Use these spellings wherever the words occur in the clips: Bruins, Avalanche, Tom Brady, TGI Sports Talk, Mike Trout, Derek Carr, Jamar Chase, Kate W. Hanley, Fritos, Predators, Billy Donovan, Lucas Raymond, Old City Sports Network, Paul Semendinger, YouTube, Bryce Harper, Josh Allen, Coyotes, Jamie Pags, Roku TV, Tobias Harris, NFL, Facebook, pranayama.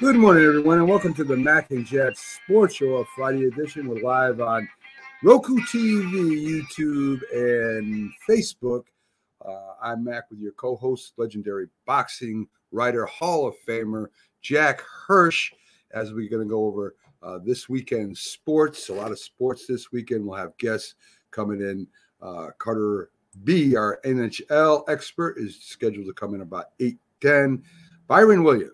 Good morning, everyone, and welcome to the Mac and Jack Sports Show, a Friday edition. We're live on Roku TV, YouTube, and Facebook. I'm Mac with your co-host, legendary boxing writer, Hall of Famer, Jack Hirsch, as we're going to go over this weekend's sports. A lot of sports this weekend. We'll have guests coming in. Carter B., our NHL expert, is scheduled to come in about 8:10. Byron Williams,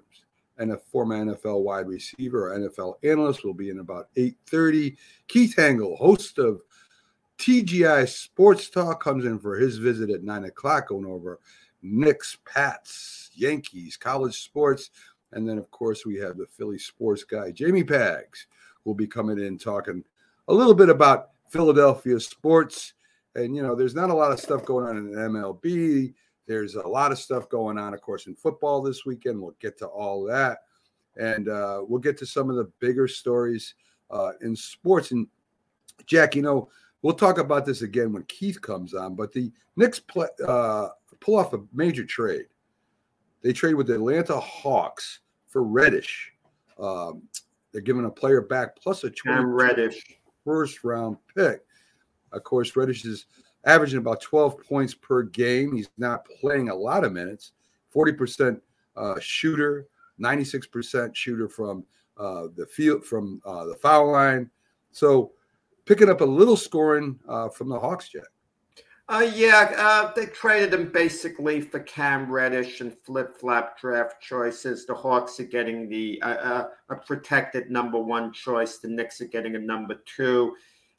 and a former NFL wide receiver or NFL analyst, will be in about 8:30. Keith Engle, host of TGI Sports Talk, comes in for his visit at 9 o'clock, going over Knicks, Pats, Yankees, college sports. And then, of course, we have the Philly sports guy, Jamie Pags, who will be coming in talking a little bit about Philadelphia sports. And, you know, there's not a lot of stuff going on in MLB. There's a lot of stuff going on, of course, in football this weekend. We'll get to all that. And we'll get to some of the bigger stories in sports. And, Jack, you know, we'll talk about this again when Keith comes on. But the Knicks pull off a major trade. They trade with the Atlanta Hawks for Reddish. They're giving a player back plus a 20 first-round pick. Of course, Reddish is averaging about 12 points per game. He's not playing a lot of minutes. 40% shooter, 96% shooter from the field, from the foul line. So picking up a little scoring from the Hawks, Jack. They traded him basically for Cam Reddish and flip-flop draft choices. The Hawks are getting a protected number one choice. The Knicks are getting a number two.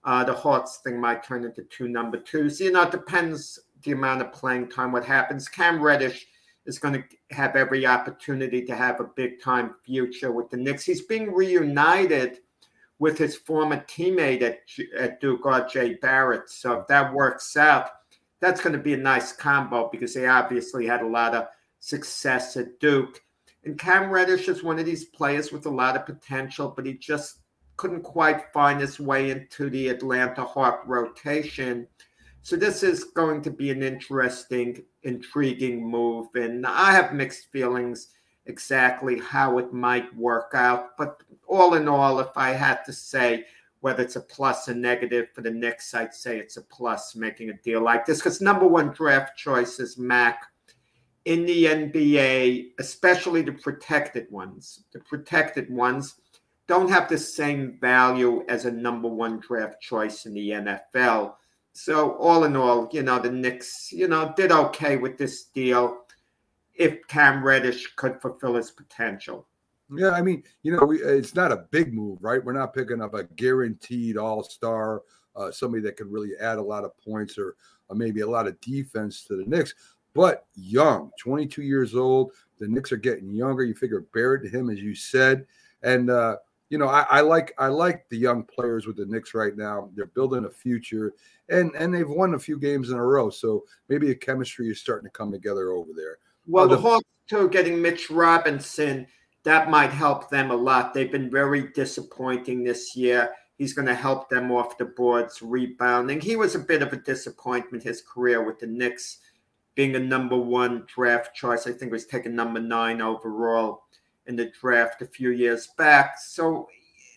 The Hawks thing might turn into two number twos. You know, it depends the amount of playing time, what happens. Cam Reddish is going to have every opportunity to have a big-time future with the Knicks. He's being reunited with his former teammate at Duke, RJ Barrett. So if that works out, that's going to be a nice combo because they obviously had a lot of success at Duke. And Cam Reddish is one of these players with a lot of potential, but he just couldn't quite find his way into the Atlanta Hawk rotation. So this is going to be an interesting, intriguing move. And I have mixed feelings exactly how it might work out. But all in all, if I had to say whether it's a plus or negative for the Knicks, I'd say it's a plus making a deal like this. Because number one draft choice is Mac. In the NBA, especially the protected ones, don't have the same value as a number one draft choice in the NFL. So all in all, you know, the Knicks, you know, did okay with this deal if Cam Reddish could fulfill his potential. Yeah, I mean, you know, it's not a big move, right? We're not picking up a guaranteed all-star, somebody that could really add a lot of points or maybe a lot of defense to the Knicks. But young, 22 years old, the Knicks are getting younger. You figure Barrett and him, as you said, and you know, I like the young players with the Knicks right now. They're building a future, and they've won a few games in a row. So maybe a chemistry is starting to come together over there. Well, the Hawks, too, getting Mitch Robinson, that might help them a lot. They've been very disappointing this year. He's going to help them off the boards, rebounding. He was a bit of a disappointment, his career with the Knicks, being a number one draft choice. I think it was taken number 9 overall in the draft a few years back. So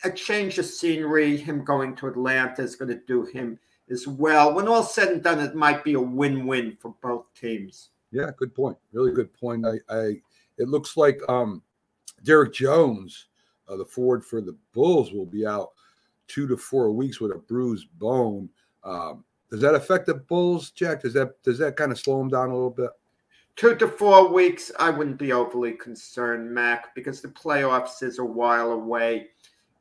a change of scenery, him going to Atlanta is going to do him as well. When all said and done, it might be a win-win for both teams. Yeah, good point. Really good point. It looks like Derek Jones, the forward for the Bulls, will be out 2 to 4 weeks with a bruised bone. Does that affect the Bulls, Jack? Does that kind of slow them down a little bit? 2 to 4 weeks, I wouldn't be overly concerned, Mac, because the playoffs is a while away,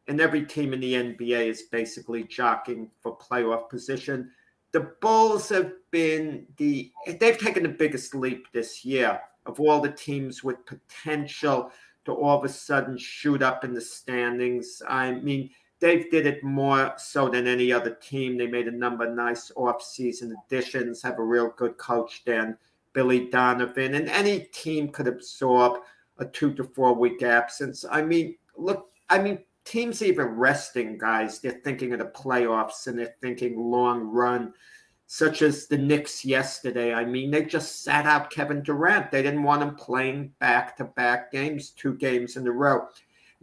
and every team in the NBA is basically jockeying for playoff position. The Bulls have been they've taken the biggest leap this year of all the teams with potential to all of a sudden shoot up in the standings. I mean, they did it more so than any other team. They made a number of nice offseason additions, have a real good coach then, Billy Donovan, and any team could absorb a 2 to 4 week absence. I mean, teams even resting guys, they're thinking of the playoffs and they're thinking long run, such as the Knicks yesterday. I mean, they just sat out Kevin Durant. They didn't want him playing back-to-back games, 2 games in a row.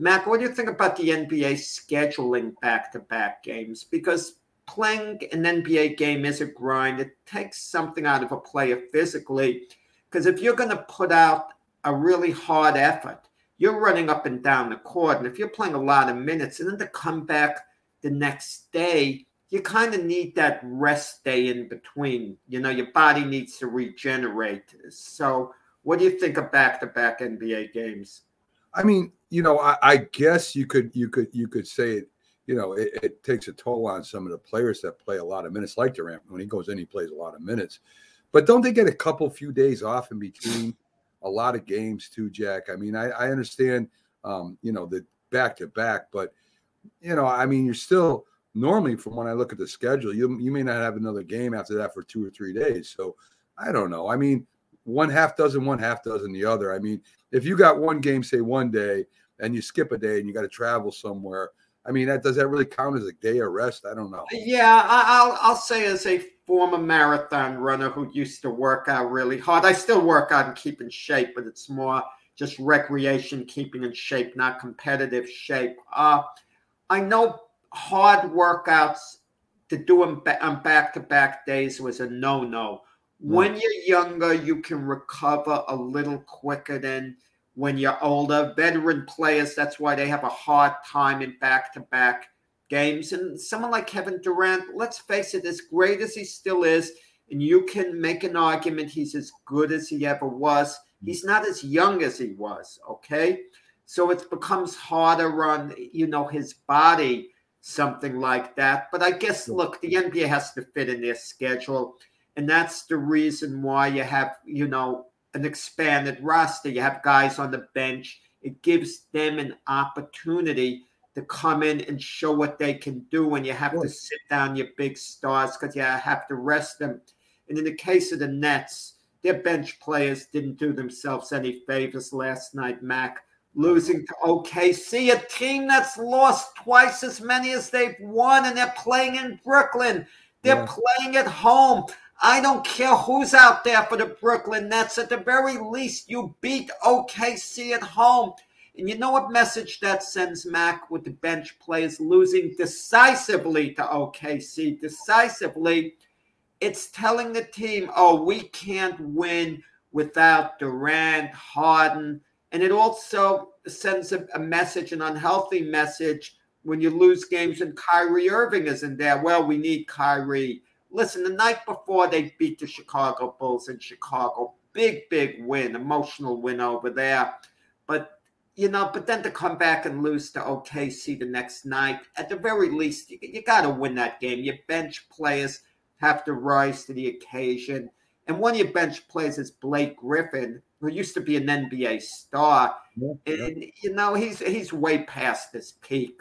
Mac, what do you think about the NBA scheduling back-to-back games? Because playing an NBA game is a grind. It takes something out of a player physically. Because if you're going to put out a really hard effort, you're running up and down the court. And if you're playing a lot of minutes and then to come back the next day, you kind of need that rest day in between. You know, your body needs to regenerate. So what do you think of back-to-back NBA games? I mean, you know, I guess you could say it, you know, it takes a toll on some of the players that play a lot of minutes, like Durant. When he goes in, he plays a lot of minutes. But don't they get a couple few days off in between a lot of games too, Jack? I mean, I understand, you know, the back-to-back, but, you know, I mean, you're still – normally from when I look at the schedule, you may not have another game after that for 2 or 3 days. So I don't know. I mean, one half dozen the other. I mean, if you got one game, say one day, and you skip a day and you got to travel somewhere, I mean, does that really count as a day of rest? I don't know. Yeah, I'll say as a former marathon runner who used to work out really hard, I still work out and keep in shape, but it's more just recreation, keeping in shape, not competitive shape. I know hard workouts to do on back-to-back days was a no-no. When you're younger, you can recover a little quicker than when you're older. Veteran players, that's why they have a hard time in back-to-back games. And someone like Kevin Durant, let's face it, as great as he still is, and you can make an argument he's as good as he ever was, he's not as young as he was, okay? So it becomes harder on, you know, his body, something like that. But I guess, look, the NBA has to fit in their schedule. And that's the reason why you have, you know, an expanded roster. You have guys on the bench. It gives them an opportunity to come in and show what they can do. And you have to sit down your big stars because you have to rest them. And in the case of the Nets, their bench players didn't do themselves any favors last night, Mac. Losing to OKC, a team that's lost twice as many as they've won, and they're playing in Brooklyn. They're playing at home. I don't care who's out there for the Brooklyn Nets. At the very least, you beat OKC at home. And you know what message that sends, Mac, with the bench players losing decisively to OKC? Decisively, it's telling the team, oh, we can't win without Durant, Harden. And it also sends a message, an unhealthy message, when you lose games and Kyrie Irving isn't there. Well, we need Kyrie. Listen, the night before they beat the Chicago Bulls in Chicago, big, big win, emotional win over there. But, you know, but then to come back and lose to OKC the next night, at the very least, you got to win that game. Your bench players have to rise to the occasion. And one of your bench players is Blake Griffin, who used to be an NBA star, and, you know, he's way past his peak.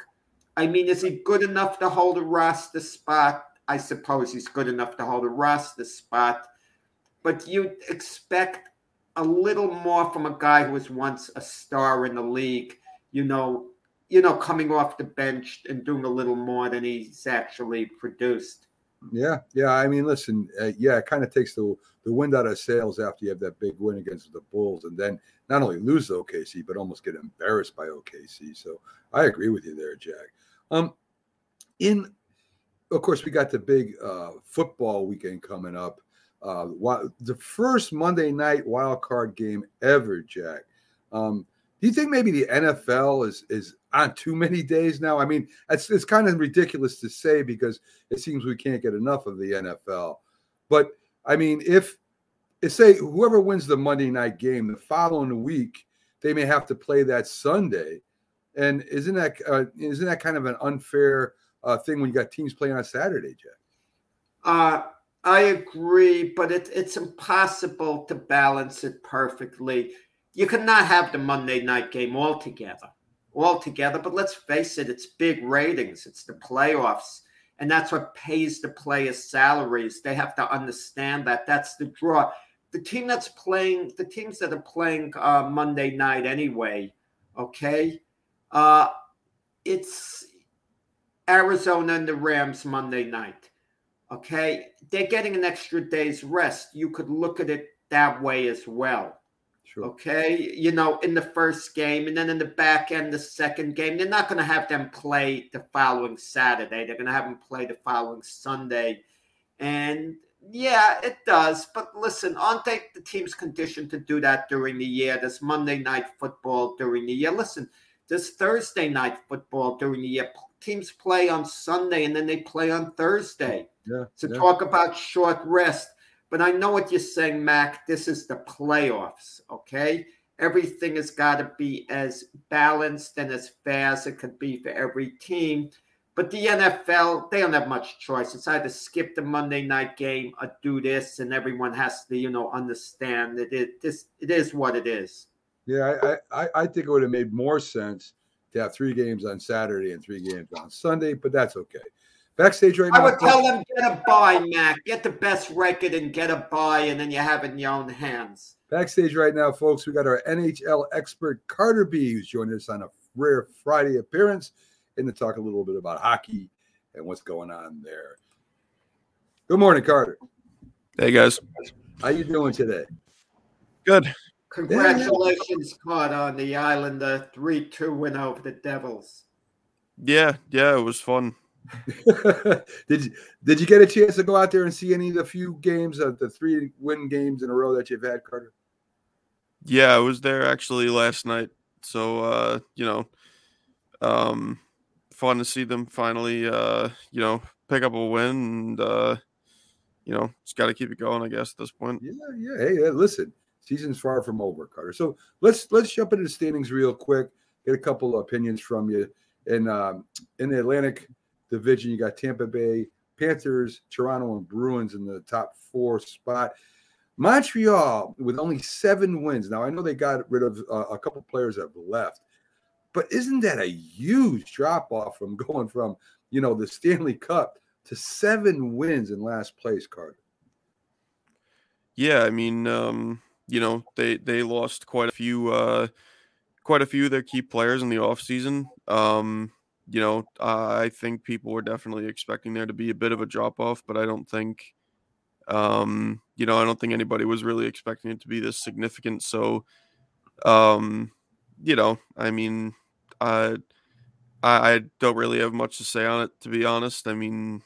I mean, is he good enough to hold a roster spot? I suppose he's good enough to hold a roster spot, but you'd expect a little more from a guy who was once a star in the league, you know, coming off the bench and doing a little more than he's actually produced. Yeah. I mean, listen, it kind of takes the wind out of sails after you have that big win against the Bulls and then not only lose to OKC, but almost get embarrassed by OKC. So I agree with you there, Jack. Of course, we got the big football weekend coming up. The first Monday night wild card game ever, Jack. Do you think maybe the NFL is on too many days now? I mean, it's kind of ridiculous to say because it seems we can't get enough of the NFL. But, I mean, if say, whoever wins the Monday night game, the following week, they may have to play that Sunday. And isn't that kind of an unfair thing when you got teams playing on Saturday, Jeff? I agree, but it's impossible to balance it perfectly. You cannot have the Monday night game altogether. But let's face it, it's big ratings. It's the playoffs. And that's what pays the players' salaries. They have to understand that. That's the draw. The teams that are playing Monday night anyway, okay? It's Arizona and the Rams Monday night, okay? They're getting an extra day's rest. You could look at it that way as well. Sure. Okay, you know, in the first game, and then in the back end, the second game, they're not going to have them play the following Saturday. They're going to have them play the following Sunday. And yeah, it does. But listen, aren't they the team's conditioned to do that during the year? There's Monday night football during the year. Listen, there's Thursday night football during the year. Teams play on Sunday and then they play on Thursday. Yeah, so yeah. Talk about short rest. But I know what you're saying, Mac. This is the playoffs, okay? Everything has got to be as balanced and as fair as it could be for every team. But the NFL, they don't have much choice. It's either skip the Monday night game or do this, and everyone has to, you know, understand that it is what it is. Yeah, I think it would have made more sense to have 3 games on Saturday and 3 games on Sunday, but that's okay. Backstage right now. I would tell them, get a bye, Mac. Get the best record and get a bye, and then you have it in your own hands. Backstage right now, folks, we got our NHL expert, Carter B., who's joining us on a rare Friday appearance, and to talk a little bit about hockey and what's going on there. Good morning, Carter. Hey, guys. How you doing today? Good. Congratulations, Carter, on the Islander 3-2 win over the Devils. Yeah, it was fun. Did you get a chance to go out there and see any of the few games of the 3 win games in a row that you've had, Carter? Yeah, I was there actually last night. So, fun to see them finally, pick up a win and, just got to keep it going, I guess, at this point. Yeah. Hey, listen, season's far from over, Carter. So let's jump into the standings real quick, get a couple of opinions from you. And in the Atlantic Division, you got Tampa Bay, Panthers, Toronto, and Bruins in the top 4 spot. Montreal with only 7 wins. Now, I know they got rid of a couple players that have left, but isn't that a huge drop-off from going from, the Stanley Cup to 7 wins in last place, Carter? Yeah, I mean, they lost quite a few of their key players in the offseason. I think people were definitely expecting there to be a bit of a drop-off, but I don't think, anybody was really expecting it to be this significant. So, I don't really have much to say on it, to be honest. I mean,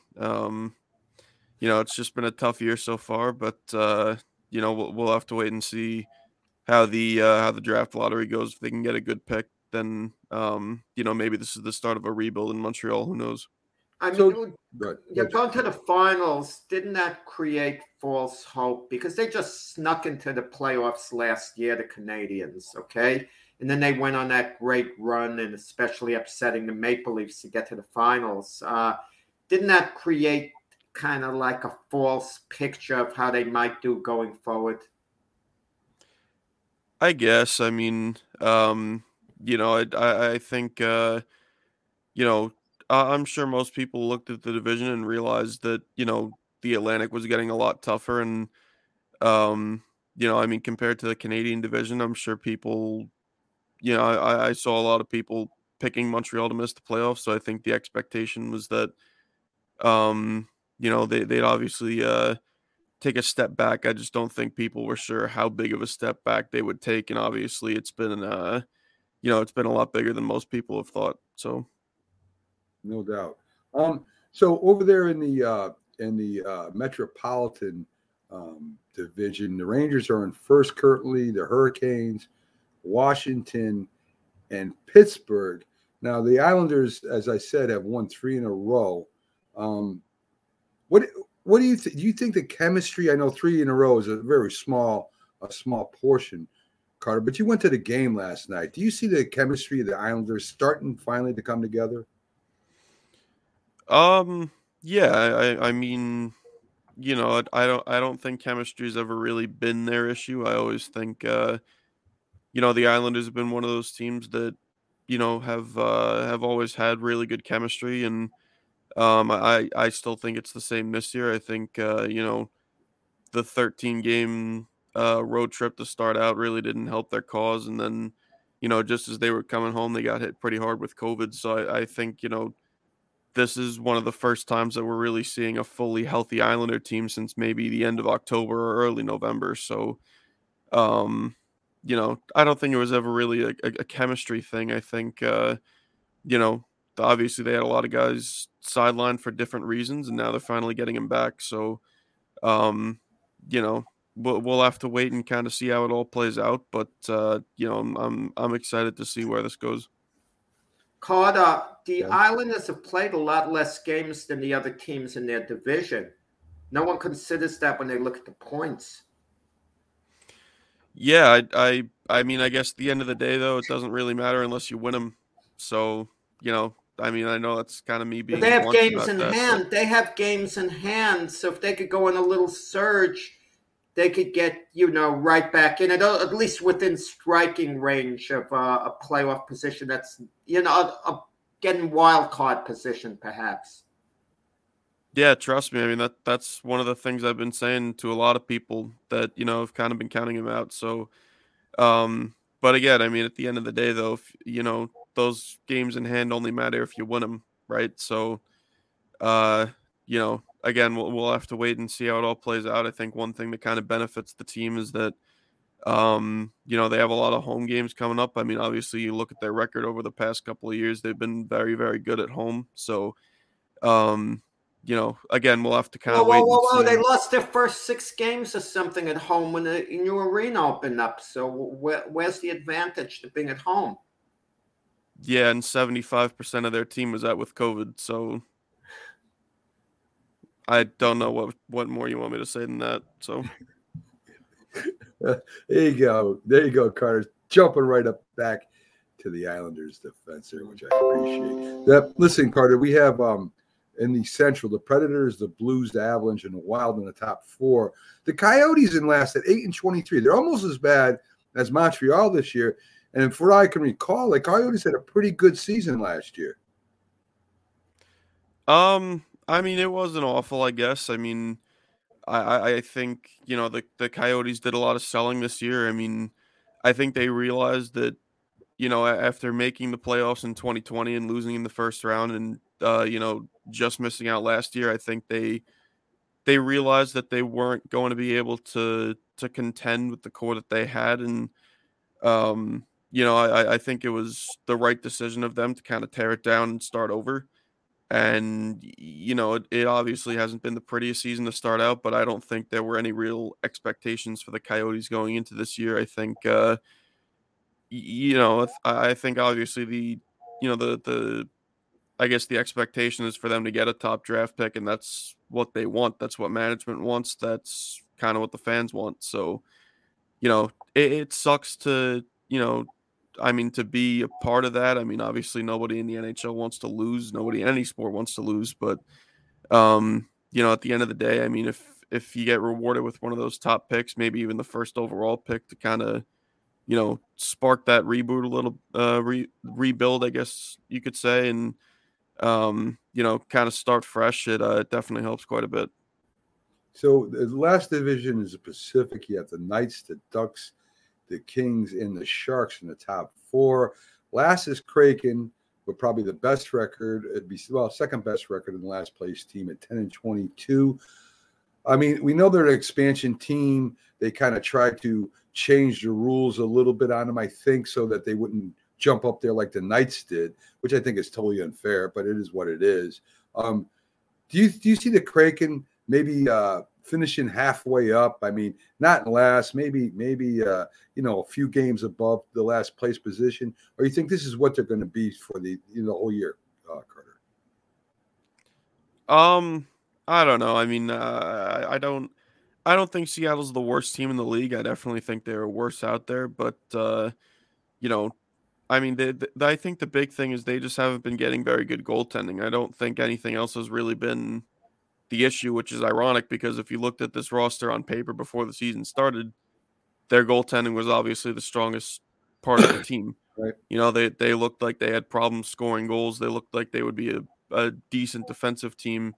it's just been a tough year so far, but, we'll have to wait and see how the draft lottery goes. If they can get a good pick, then, maybe this is the start of a rebuild in Montreal. Who knows? I mean, you're going to the finals. Didn't that create false hope? Because they just snuck into the playoffs last year, the Canadians, okay? And then they went on that great run and especially upsetting the Maple Leafs to get to the finals. Didn't that create kind of like a false picture of how they might do going forward? I guess. I mean, I think, I'm sure most people looked at the division and realized that, the Atlantic was getting a lot tougher. And, compared to the Canadian division, I'm sure people, I saw a lot of people picking Montreal to miss the playoffs. So I think the expectation was that, they'd obviously take a step back. I just don't think people were sure how big of a step back they would take. And obviously it's been it's been a lot bigger than most people have thought. So, no doubt. So over there in the Metropolitan Division, the Rangers are in first currently. The Hurricanes, Washington, and Pittsburgh. Now the Islanders, as I said, have won 3 in a row. What do you think? Do you think the chemistry? I know 3 in a row is a very small portion, Carter, but you went to the game last night. Do you see the chemistry of the Islanders starting finally to come together? Yeah. I don't think chemistry's ever really been their issue. I always think, the Islanders have been one of those teams that, have always had really good chemistry. And, I still think it's the same this year. I think, the 13 game, road trip to start out really didn't help their cause. And then, just as they were coming home, they got hit pretty hard with COVID. So I think, this is one of the first times that we're really seeing a fully healthy Islander team since maybe the end of October or early November. So, you know, I don't think it was ever really a chemistry thing. I think, you know, obviously they had a lot of guys sidelined for different reasons, and now they're finally getting him back. So, you know, we'll have to wait and kind of see how it all plays out. But, you know, I'm excited to see where this goes. Carter, the Islanders have played a lot less games than the other teams in their division. No one considers that when they look at the points. Yeah, I mean, I guess at the end of the day, though, it doesn't really matter unless you win them. So, you know, I mean, I know that's kind of me being. But they have games in hand. They have games in hand. So if they could go on a little surge, they could get, you know, right back in, at least within striking range of a playoff position that's, you know, a getting wild card position, perhaps. Yeah, trust me. I mean, that's one of the things I've been saying to a lot of people that, you know, have kind of been counting him out. So, but again, I mean, at the end of the day, though, if, you know, those games in hand only matter if you win them, right? So, you know, again, we'll have to wait and see how it all plays out. I think one thing that kind of benefits the team is that, you know, they have a lot of home games coming up. I mean, obviously, you look at their record over the past couple of years, they've been very, very good at home. So, you know, again, we'll have to kind of wait. And see. They lost their first 6 games or something at home when the new arena opened up. So where's the advantage to being at home? Yeah, and 75% of their team was out with COVID. So I don't know what more you want me to say than that. So there you go, Carter. Jumping right up back to the Islanders' defense here, which I appreciate. Listen, Carter, we have in the Central, the Predators, the Blues, the Avalanche, and the Wild in the top 4. The Coyotes in last at 8-23. They're almost as bad as Montreal this year. And for what I can recall, the Coyotes had a pretty good season last year. I mean, it wasn't awful, I guess. I mean, I think, you know, the Coyotes did a lot of selling this year. I mean, I think they realized that, you know, after making the playoffs in 2020 and losing in the first round and, you know, just missing out last year, I think they realized that they weren't going to be able to contend with the core that they had. And, you know, I think it was the right decision of them to kind of tear it down and start over. And, you know, it obviously hasn't been the prettiest season to start out, but I don't think there were any real expectations for the Coyotes going into this year. I think, you know, I think obviously I guess the expectation is for them to get a top draft pick, and that's what they want. That's what management wants. That's kind of what the fans want. So, you know, it sucks to, you know, I mean, to be a part of that. I mean, obviously nobody in the NHL wants to lose. Nobody in any sport wants to lose. But, you know, at the end of the day, I mean, if you get rewarded with one of those top picks, maybe even the first overall pick to kind of, you know, spark that reboot a little, rebuild, I guess you could say, and, you know, kind of start fresh. It definitely helps quite a bit. So the last division is the Pacific. You have the Knights, the Ducks, the Kings, and the Sharks in the top 4. Last is Kraken, but probably the best record. It'd be, well, second best record in the last place team at 10-22. I mean, we know they're an expansion team. They kind of tried to change the rules a little bit on them, I think, so that they wouldn't jump up there like the Knights did, which I think is totally unfair, but it is what it is. Do you see the Kraken maybe finishing halfway up? I mean, not last, maybe you know, a few games above the last place position, or you think this is what they're going to be for the, you know, whole year, Carter? I don't know. I mean, I don't think Seattle's the worst team in the league. I definitely think they're worse out there, but you know, I mean, I think the big thing is they just haven't been getting very good goaltending. I don't think anything else has really been the issue, which is ironic because if you looked at this roster on paper before the season started, their goaltending was obviously the strongest part of the team. Right. You know, they looked like they had problems scoring goals. They looked like they would be a decent defensive team,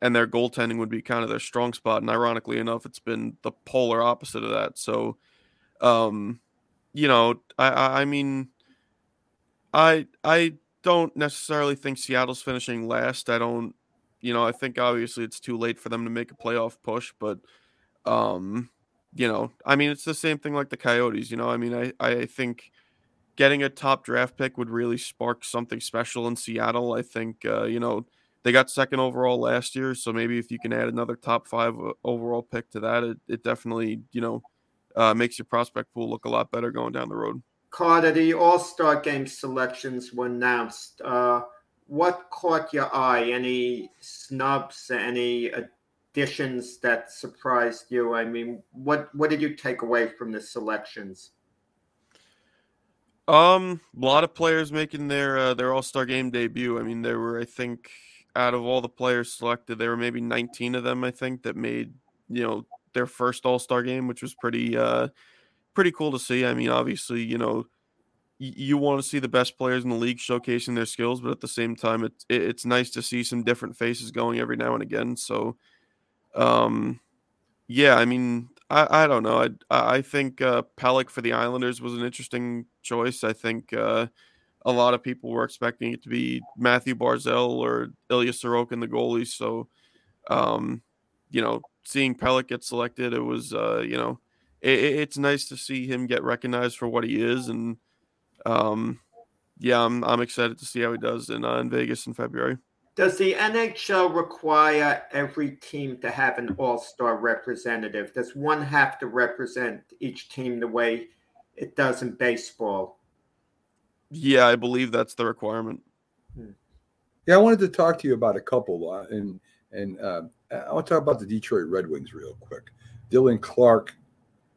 and their goaltending would be kind of their strong spot. And ironically enough, it's been the polar opposite of that. So, you know, I mean, I don't necessarily think Seattle's finishing last. I don't. You know, I think obviously it's too late for them to make a playoff push, but, you know, I mean, it's the same thing like the Coyotes, you know, I mean, I think getting a top draft pick would really spark something special in Seattle. I think, you know, they got second overall last year. So maybe if you can add another top five overall pick to that, it definitely, you know, makes your prospect pool look a lot better going down the road. Carter, the All-Star Game selections were announced. What caught your eye? Any snubs, any additions that surprised you? I mean, what did you take away from the selections? A lot of players making their All-Star Game debut. I mean, there were, I think, out of all the players selected, there were maybe 19 of them, I think, that made, you know, their first All-Star Game, which was pretty cool to see. I mean, obviously, you know, you want to see the best players in the league showcasing their skills, but at the same time, it's nice to see some different faces going every now and again. So, yeah, I mean, I don't know. I think Pellick for the Islanders was an interesting choice. I think a lot of people were expecting it to be Matthew Barzal or Ilya Sorokin, the goalie. So, you know, seeing Pellick get selected, it was, you know, it's nice to see him get recognized for what he is, and yeah, I'm excited to see how he does in Vegas in February. Does the NHL require every team to have an all-star representative? Does one have to represent each team the way it does in baseball? Yeah, I believe that's the requirement. Yeah, I wanted to talk to you about a couple, and I'll talk about the Detroit Red Wings real quick. Dylan Clark,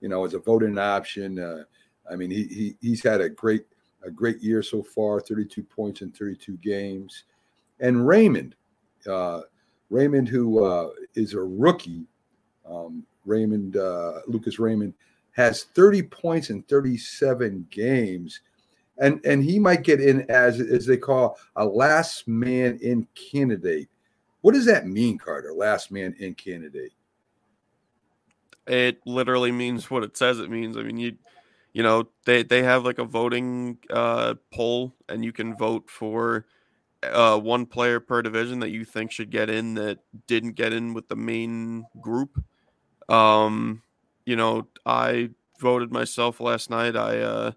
you know, as a voting option. I mean, he's had a great year so far, 32 points in 32 games. And Raymond, who is a rookie, Lucas Raymond, has 30 points in 37 games. And he might get in as they call a last man in candidate. What does that mean, Carter, last man in candidate? It literally means what it says it means. I mean, you know, they have like a voting poll, and you can vote for one player per division that you think should get in that didn't get in with the main group. You know, I voted myself last night. I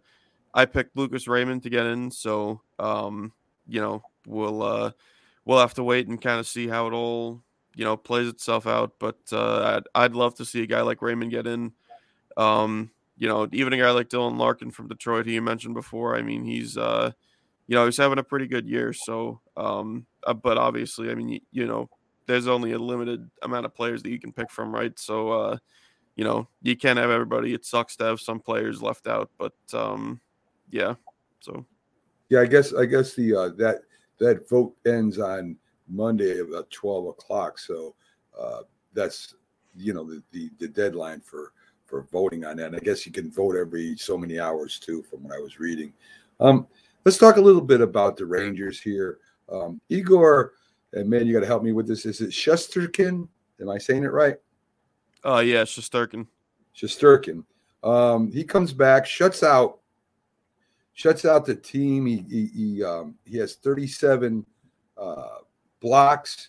picked Lucas Raymond to get in, so you know, we'll have to wait and kind of see how it all, you know, plays itself out. But I'd love to see a guy like Raymond get in. You know, even a guy like Dylan Larkin from Detroit, who you mentioned before. I mean, he's, you know, he's having a pretty good year. So, but obviously, I mean, you know, there's only a limited amount of players that you can pick from, right? So, you know, you can't have everybody. It sucks to have some players left out, but yeah. So, yeah, I guess the that vote ends on Monday about 12 o'clock. So that's, you know, the deadline for voting on that. And I guess you can vote every so many hours, too, from what I was reading. Let's talk a little bit about the Rangers here. Igor, and man, you got to help me with this. Is it Shesterkin? Am I saying it right? Yeah, Shesterkin. Shesterkin. He comes back, shuts out the team. He has 37 blocks,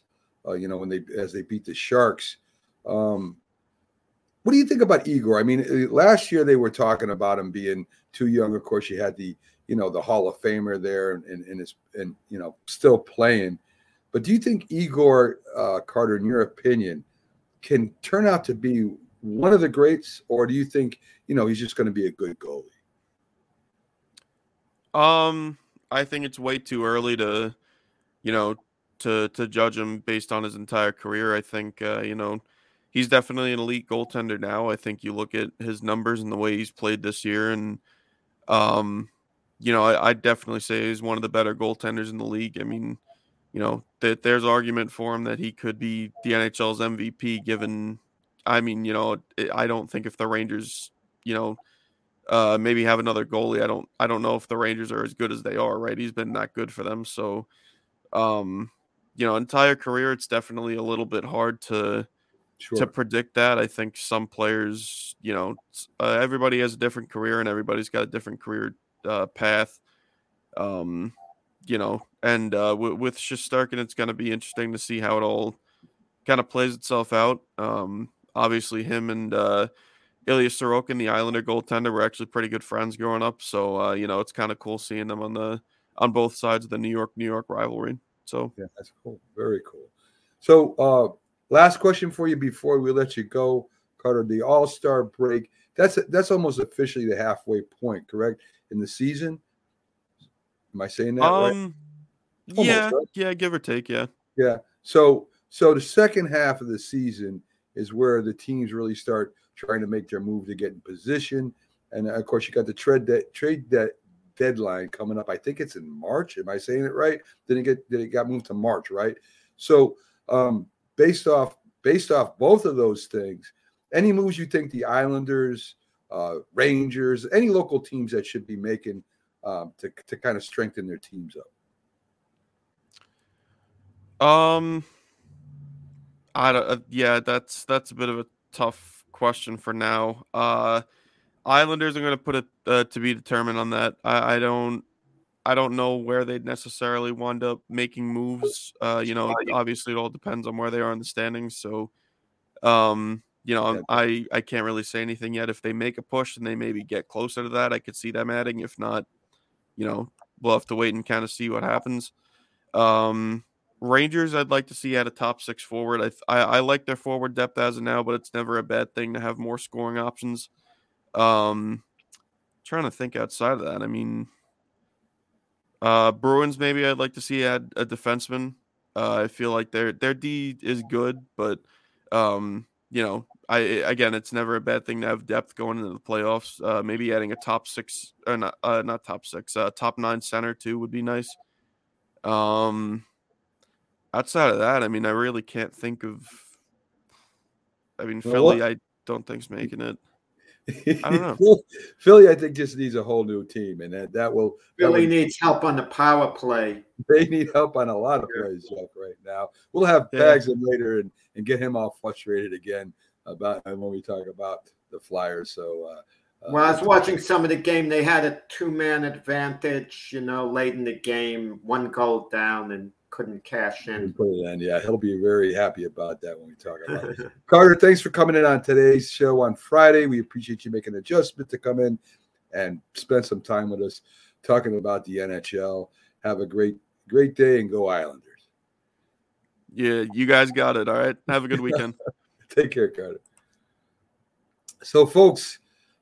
you know, as they beat the Sharks. What do you think about Igor? I mean, last year they were talking about him being too young. Of course, you had the, you know, the Hall of Famer there, and you know, still playing. But do you think Igor Carter, in your opinion, can turn out to be one of the greats, or do you think, you know, he's just going to be a good goalie? I think it's way too early to, you know, to judge him based on his entire career. I think, you know, he's definitely an elite goaltender now. I think you look at his numbers and the way he's played this year, and, you know, I'd definitely say he's one of the better goaltenders in the league. I mean, you know, that there's argument for him that he could be the NHL's MVP given, I mean, you know, I don't think if the Rangers, you know, maybe have another goalie. I don't know if the Rangers are as good as they are, right? He's been that good for them. So, you know, entire career, it's definitely a little bit hard to predict that. I think some players, you know, everybody has a different career, and everybody's got a different career path, you know, and with Shesterkin, it's going to be interesting to see how it all kind of plays itself out. Obviously him and Ilya Sorokin, the Islander goaltender, were actually pretty good friends growing up. So, you know, it's kind of cool seeing them on both sides of the New York rivalry. So yeah, that's cool. Very cool. So last question for you before we let you go, Carter, the All-Star break, that's almost officially the halfway point, correct, in the season? Am I saying that right? Almost, yeah, right? Yeah, give or take, yeah. Yeah, so the second half of the season is where the teams really start trying to make their move to get in position. And, of course, you got the trade deadline coming up. I think it's in March. Am I saying it right? Then it got moved to March, right? So based off both of those things, any moves you think the Islanders, Rangers, any local teams that should be making to kind of strengthen their teams up? That's a bit of a tough question for now. Islanders, I'm going to put it to be determined on that. I don't know where they'd necessarily wind up making moves. You know, obviously it all depends on where they are in the standings. So, you know, I can't really say anything yet. If they make a push and they maybe get closer to that, I could see them adding. If not, you know, we'll have to wait and kind of see what happens. Rangers, I'd like to see at a top six forward. I like their forward depth as of now, but it's never a bad thing to have more scoring options. Trying to think outside of that. I mean, Bruins, maybe I'd like to see add a defenseman. I feel like their D is good, but you know, again, it's never a bad thing to have depth going into the playoffs. Maybe adding a top six, or not top six, top nine center too would be nice. Outside of that, I mean, I really can't think of. I mean, Philly, I don't think's making it. I don't know. Philly, I think, just needs a whole new team, and Philly needs help on the power play. They need help on a lot of plays right now. We'll have Pags in later and get him all frustrated again about when we talk about the Flyers. So, well, I was watching some of the game. They had a two-man advantage, you know, late in the game, one goal down, and couldn't cash in. Yeah, he'll be very happy about that when we talk about it. Carter, thanks for coming in on today's show on Friday. We appreciate you making an adjustment to come in and spend some time with us talking about the NHL. Have a great, great day and go Islanders. Yeah, you guys got it. All right. Have a good weekend. Take care, Carter. So, folks,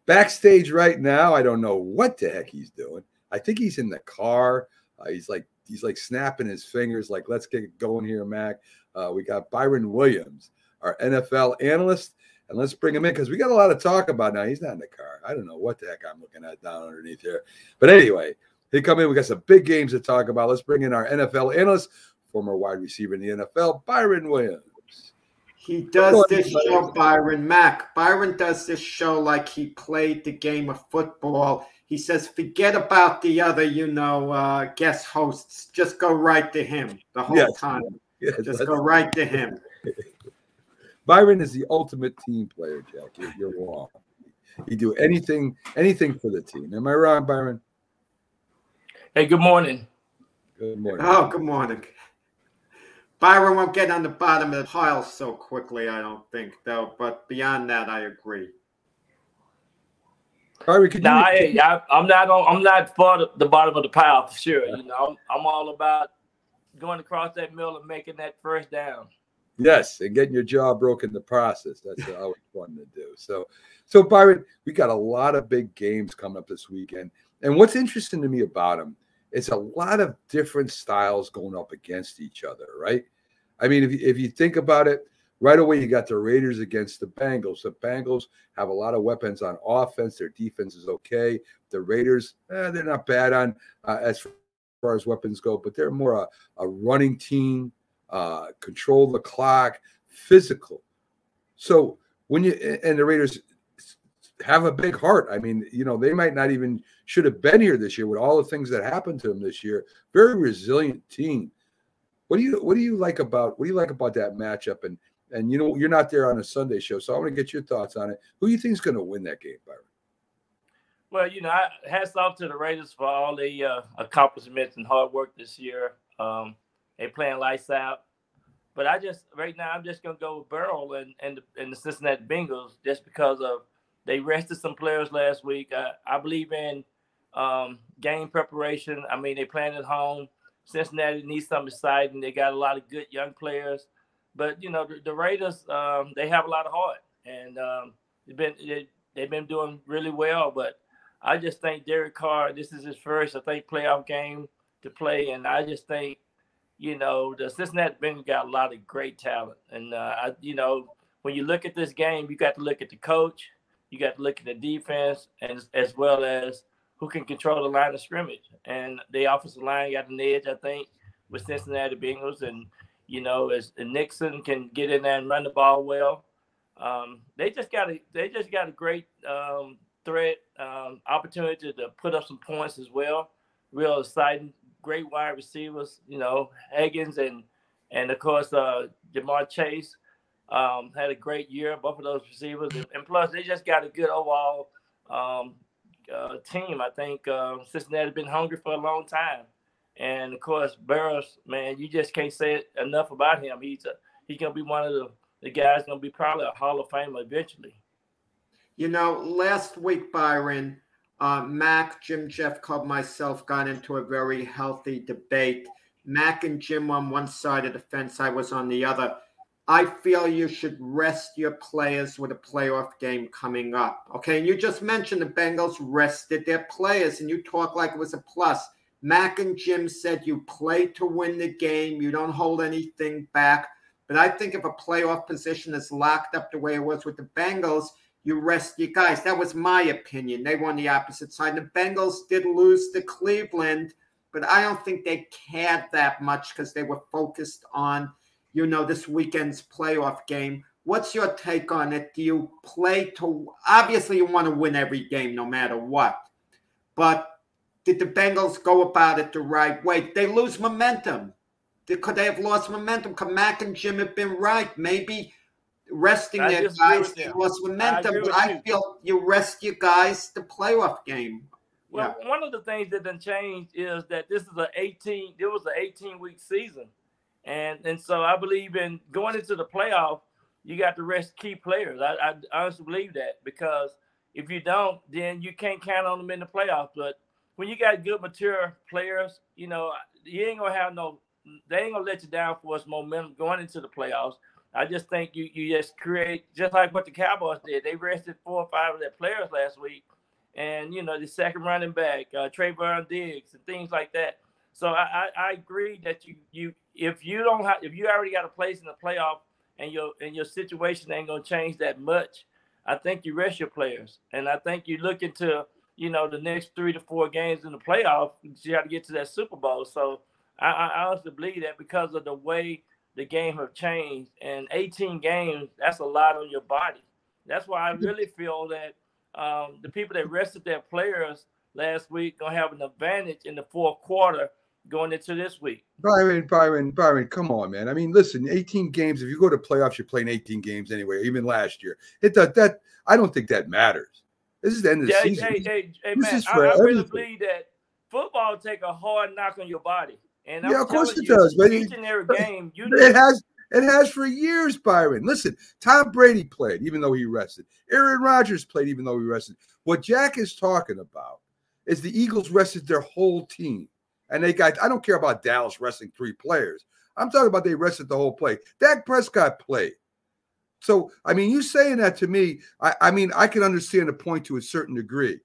backstage right now, I don't know what the heck he's doing. I think he's in the car. He's like snapping his fingers, like, let's get going here, Mac. We got Byron Williams, our NFL analyst, and let's bring him in because we got a lot to talk about now. He's not in the car. I don't know what the heck I'm looking at down underneath here. But anyway, he come in. We got some big games to talk about. Let's bring in our NFL analyst, former wide receiver in the NFL, Byron Williams. He does this show, Byron. Mac, Byron does this show like he played the game of football. He says, forget about the other, you know, guest hosts. Just go right to him the whole time. Yes, just go right to him. Byron is the ultimate team player, Jack. You're wrong. You do anything for the team. Am I wrong, Byron? Hey, good morning. Good morning. Oh, good morning. Byron won't get on the bottom of the pile so quickly, I don't think, though. But beyond that, I agree. I'm not for the bottom of the pile for sure. You know, I'm all about going across that middle and making that first down. Yes, and getting your jaw broken in the process. That's always fun to do. So Byron, we got a lot of big games coming up this weekend, and what's interesting to me about them, it's a lot of different styles going up against each other, right? I mean, if you think about it. Right away, you got the Raiders against the Bengals. The Bengals have a lot of weapons on offense. Their defense is okay. The Raiders, they're not bad on as far as weapons go, but they're more a running team, control the clock, physical. So the Raiders have a big heart. I mean, you know, they might not even should have been here this year with all the things that happened to them this year. Very resilient team. What do you like about that matchup? And you know, you're not there on a Sunday show, so I want to get your thoughts on it. Who do you think is going to win that game, Byron? Well, you know, hats off to the Raiders for all the accomplishments and hard work this year. They're playing lights out. But right now, I'm just going to go with Burrow and the Cincinnati Bengals just because of They rested some players last week. I believe in game preparation. I mean, they playing at home. Cincinnati needs something exciting. They got a lot of good young players. But, you know, the Raiders, they have a lot of heart. And they've been doing really well. But I just think Derek Carr, this is his first, I think, playoff game to play. And I just think, you know, the Cincinnati Bengals got a lot of great talent. And, you know, when you look at this game, you got to look at the coach. You got to look at the defense as well as who can control the line of scrimmage. And the offensive line got an edge, I think, with Cincinnati Bengals. And, you know, as Nixon can get in there and run the ball well, they just got a great threat, opportunity to put up some points as well. Real exciting, great wide receivers, you know, Higgins and of course, Jamar Chase had a great year, both of those receivers. And plus, they just got a good overall team. I think Cincinnati's been hungry for a long time. And, of course, Burris, man, you just can't say enough about him. He's going to be one of the guys going to be probably a Hall of Famer eventually. You know, last week, Byron, Mac, Jim, Jeff Cobb, myself got into a very healthy debate. Mac and Jim on one side of the fence, I was on the other. I feel you should rest your players with a playoff game coming up. Okay, and you just mentioned the Bengals rested their players, and you talk like it was a plus. Mac and Jim said you play to win the game. You don't hold anything back. But I think if a playoff position is locked up the way it was with the Bengals, you rest your guys. That was my opinion. They were on the opposite side. The Bengals did lose to Cleveland, but I don't think they cared that much because they were focused on, you know, this weekend's playoff game. What's your take on it? Do you play to – obviously, you want to win every game no matter what. But did the Bengals go about it the right way? Did they lose momentum? Could they have lost momentum? Could Mac and Jim have been right? Maybe resting their guys lost momentum. But I feel you rest your guys the playoff game. Well, yeah. One of the things that done changed is that this is an 18-week season. And so I believe in going into the playoff, you got to rest key players. I honestly believe that because if you don't, then you can't count on them in the playoff. But when you got good mature players, you know, you ain't going to have no – they ain't going to let you down for its momentum going into the playoffs. I just think you just create – just like what the Cowboys did. They rested 4 or 5 of their players last week. And, you know, the second running back, Trayvon Diggs and things like that. So I agree that you if you don't have, if you already got a place in the playoff and your situation ain't gonna change that much, I think you rest your players. And I think you look into, you know, the next 3 to 4 games in the playoff, you got to get to that Super Bowl. So I honestly believe that because of the way the game have changed and 18 games, that's a lot on your body. That's why I really feel that the people that rested their players last week gonna have an advantage in the fourth quarter going into this week. Byron, come on, man. I mean, listen, 18 games, if you go to playoffs, you're playing 18 games anyway, even last year. I don't think that matters. This is the end of the season. Hey, man, I really believe that football take a hard knock on your body. And yeah, of course it does. Each and every game, it has for years, Byron. Listen, Tom Brady played, even though he rested. Aaron Rodgers played, even though he rested. What Jack is talking about is the Eagles rested their whole team. And they got, I don't care about Dallas resting 3 players. I'm talking about they rested the whole play. Dak Prescott played. So, I mean, you saying that to me, I mean, I can understand the point to a certain degree.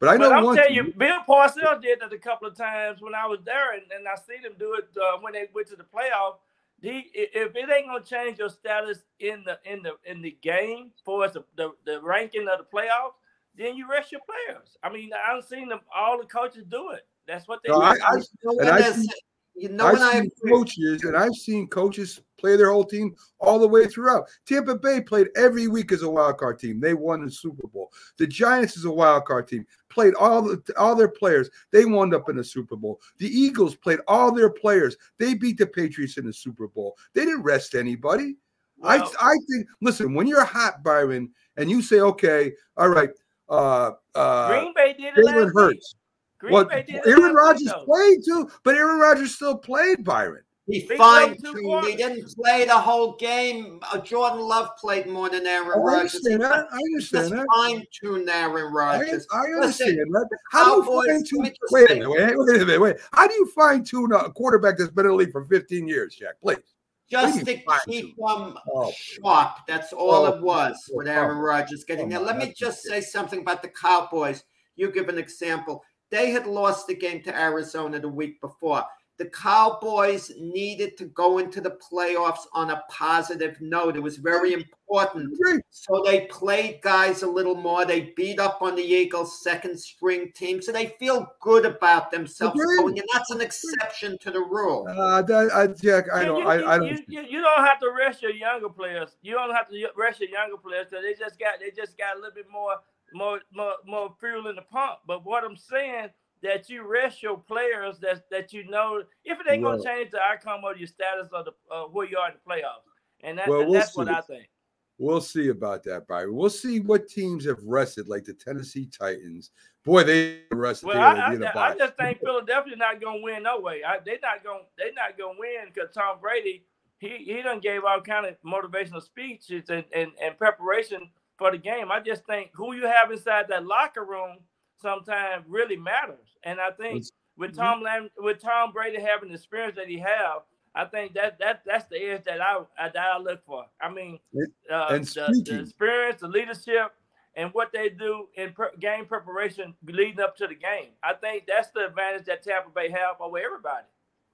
But I know one thing. I'll tell you, Bill Parcells did that a couple of times when I was there, and I see them do it when they went to the playoff. If it ain't going to change your status in the game for us, the ranking of the playoffs, then you rest your players. I mean, I've seen them, all the coaches do it. That's what they do. I've seen coaches play their whole team all the way throughout. Tampa Bay played every week as a wild card team. They won the Super Bowl. The Giants is a wild card team. Played all their players. They wound up in the Super Bowl. The Eagles played all their players. They beat the Patriots in the Super Bowl. They didn't rest anybody. Well, I think, listen, when you're hot, Byron, and you say, okay, all right. Green Bay did it last week. Aaron Rodgers played too, but Aaron Rodgers still played, Byron. He fine-tuned. He didn't play the whole game. Jordan Love played more than Aaron Rodgers. I understand that. Fine-tuned Aaron Rodgers. I understand. Wait a minute. How do you fine-tune a quarterback that's been in the league for 15 years, Jack? Please. Just to keep them sharp. That's all it was with Aaron Rodgers getting there. Let me just say something about the Cowboys. You give an example. They had lost the game to Arizona the week before. The Cowboys needed to go into the playoffs on a positive note. It was very important. So they played guys a little more. They beat up on the Eagles' second-string team. So they feel good about themselves. And that's an exception to the rule. Jack, I don't. You don't have to rest your younger players. You don't have to rest your younger players because they just got a little bit more fuel in the pump. But what I'm saying, that you rest your players, that you know if it ain't going to change the outcome of your status of the where you are in the playoffs, and that's what I think. We'll see about that, Byron. We'll see what teams have rested, like the Tennessee Titans. Boy, they rested. Well, I just think Philadelphia's not going to win no way. They're not going to win because Tom Brady he done gave all kind of motivational speeches and preparation for the game. I just think who you have inside that locker room sometimes really matters, and I think with Tom Brady having the experience that he have, I think that's the edge that I look for. I mean, the experience, the leadership, and what they do in game preparation leading up to the game. I think that's the advantage that Tampa Bay have over everybody.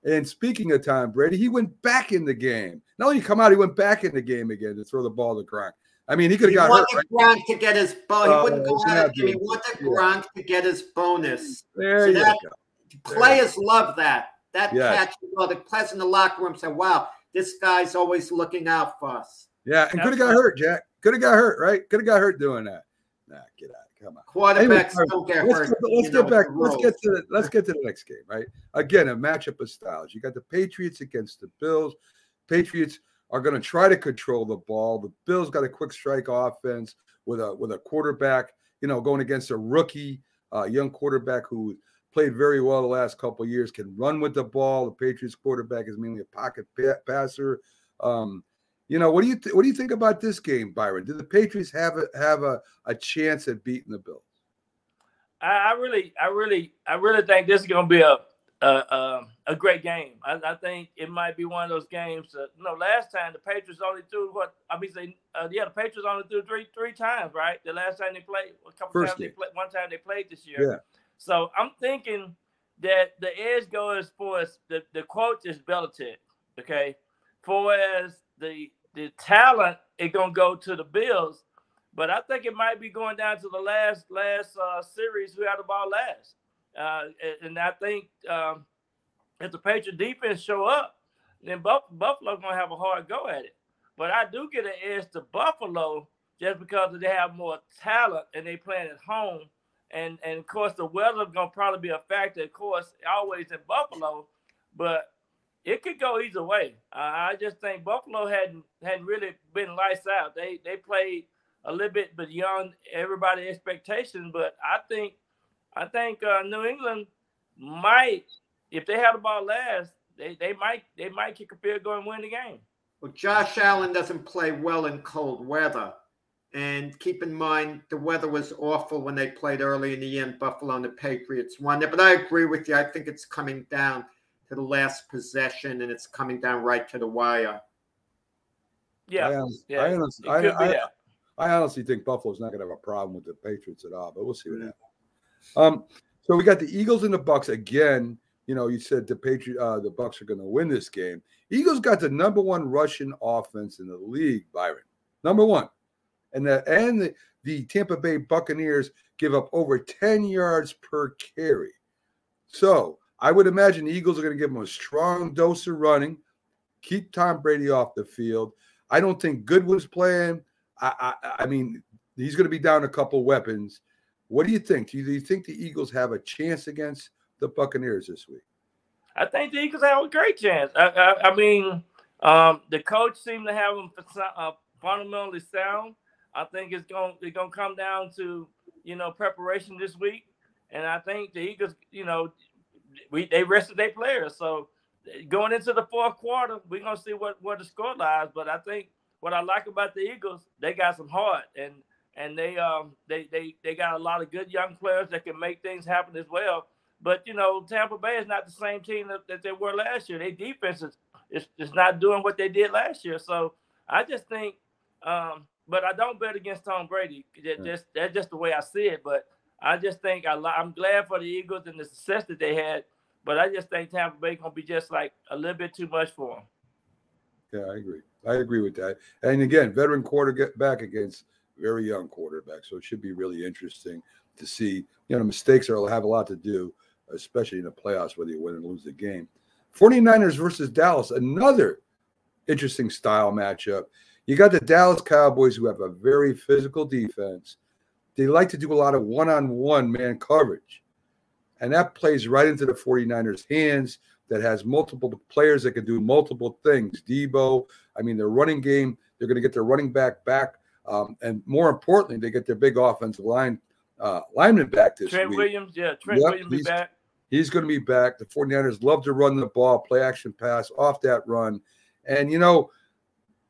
And speaking of Tom Brady, he went back in the game. Not only come out, he went back in the game again to throw the ball to Gronk. I mean, he could have got hurt. He wanted Gronk to get his bonus. He wouldn't go out of the game. He wanted Gronk to get his bonus. Players love that. Catch, the players in the locker room say, wow, this guy's always looking out for us. Yeah, and could have got hurt, Jack. Could have got hurt, right? Could have got hurt doing that. Nah, get out. Come on. Quarterbacks don't get hurt. Let's get to the next game, right? Again, a matchup of styles. You got the Patriots against the Bills. Patriots are going to try to control the ball. The Bills got a quick strike offense with a quarterback, going against a rookie, young quarterback who played very well the last couple of years, can run with the ball. The Patriots quarterback is mainly a pocket passer. What do you think about this game, Byron? Do the Patriots have a chance at beating the Bills? I really think this is going to be a great game. I think it might be one of those games. Last time the Patriots only threw the Patriots only threw three times, right? The last time they played, one time they played this year. Yeah. So I'm thinking that the edge goes for us. The quote is Belichick, okay? For as the talent, it's gonna go to the Bills, but I think it might be going down to the last series who had the ball last. And I think if the Patriot defense show up, then Buffalo's going to have a hard go at it. But I do get an edge to Buffalo just because they have more talent and they playing at home. And of course, the weather's going to probably be a factor, of course, always in Buffalo. But it could go either way. I just think Buffalo hadn't really been lights out. They played a little bit beyond everybody's expectations, but I think New England might, if they had the ball last, they might kick a field goal and win the game. Well, Josh Allen doesn't play well in cold weather. And keep in mind, the weather was awful when they played early in the year in Buffalo and the Patriots won there. But I agree with you. I think it's coming down to the last possession, and it's coming down right to the wire. I honestly think Buffalo's not going to have a problem with the Patriots at all, but we'll see what happens. So we got the Eagles and the Bucs again. You said the Bucs are going to win this game. Eagles got the number one rushing offense in the league, Byron. Number one. And the Tampa Bay Buccaneers give up over 10 yards per carry. So I would imagine the Eagles are going to give them a strong dose of running, keep Tom Brady off the field. I don't think Goodwin's playing. I mean, he's going to be down a couple weapons. What do you think? Do you think the Eagles have a chance against the Buccaneers this week? I think the Eagles have a great chance. I mean, the coach seemed to have them fundamentally sound. I think it's going to come down to, preparation this week. And I think the Eagles, they rested their players. So going into the fourth quarter, we're going to see what the score lies. But I think what I like about the Eagles, they got some heart, and they got a lot of good young players that can make things happen as well. But, you know, Tampa Bay is not the same team that they were last year. Their defense is not doing what they did last year. So I just think but I don't bet against Tom Brady. That's just the way I see it. But I just think I'm glad for the Eagles and the success that they had. But I just think Tampa Bay going to be just like a little bit too much for them. Yeah, I agree. I agree with that. And, again, veteran quarterback against very young quarterback. So it should be really interesting to see. You know, mistakes have a lot to do, especially in the playoffs, whether you win and lose the game. 49ers versus Dallas, another interesting style matchup. You got the Dallas Cowboys, who have a very physical defense. They like to do a lot of one-on-one man coverage. And that plays right into the 49ers' hands, that has multiple players that can do multiple things. Debo, I mean, their running game, they're going to get their running back back. And more importantly, they get their big offensive line lineman back this week. Trent Williams be back. He's going to be back. The 49ers love to run the ball, play action pass off that run. And, you know,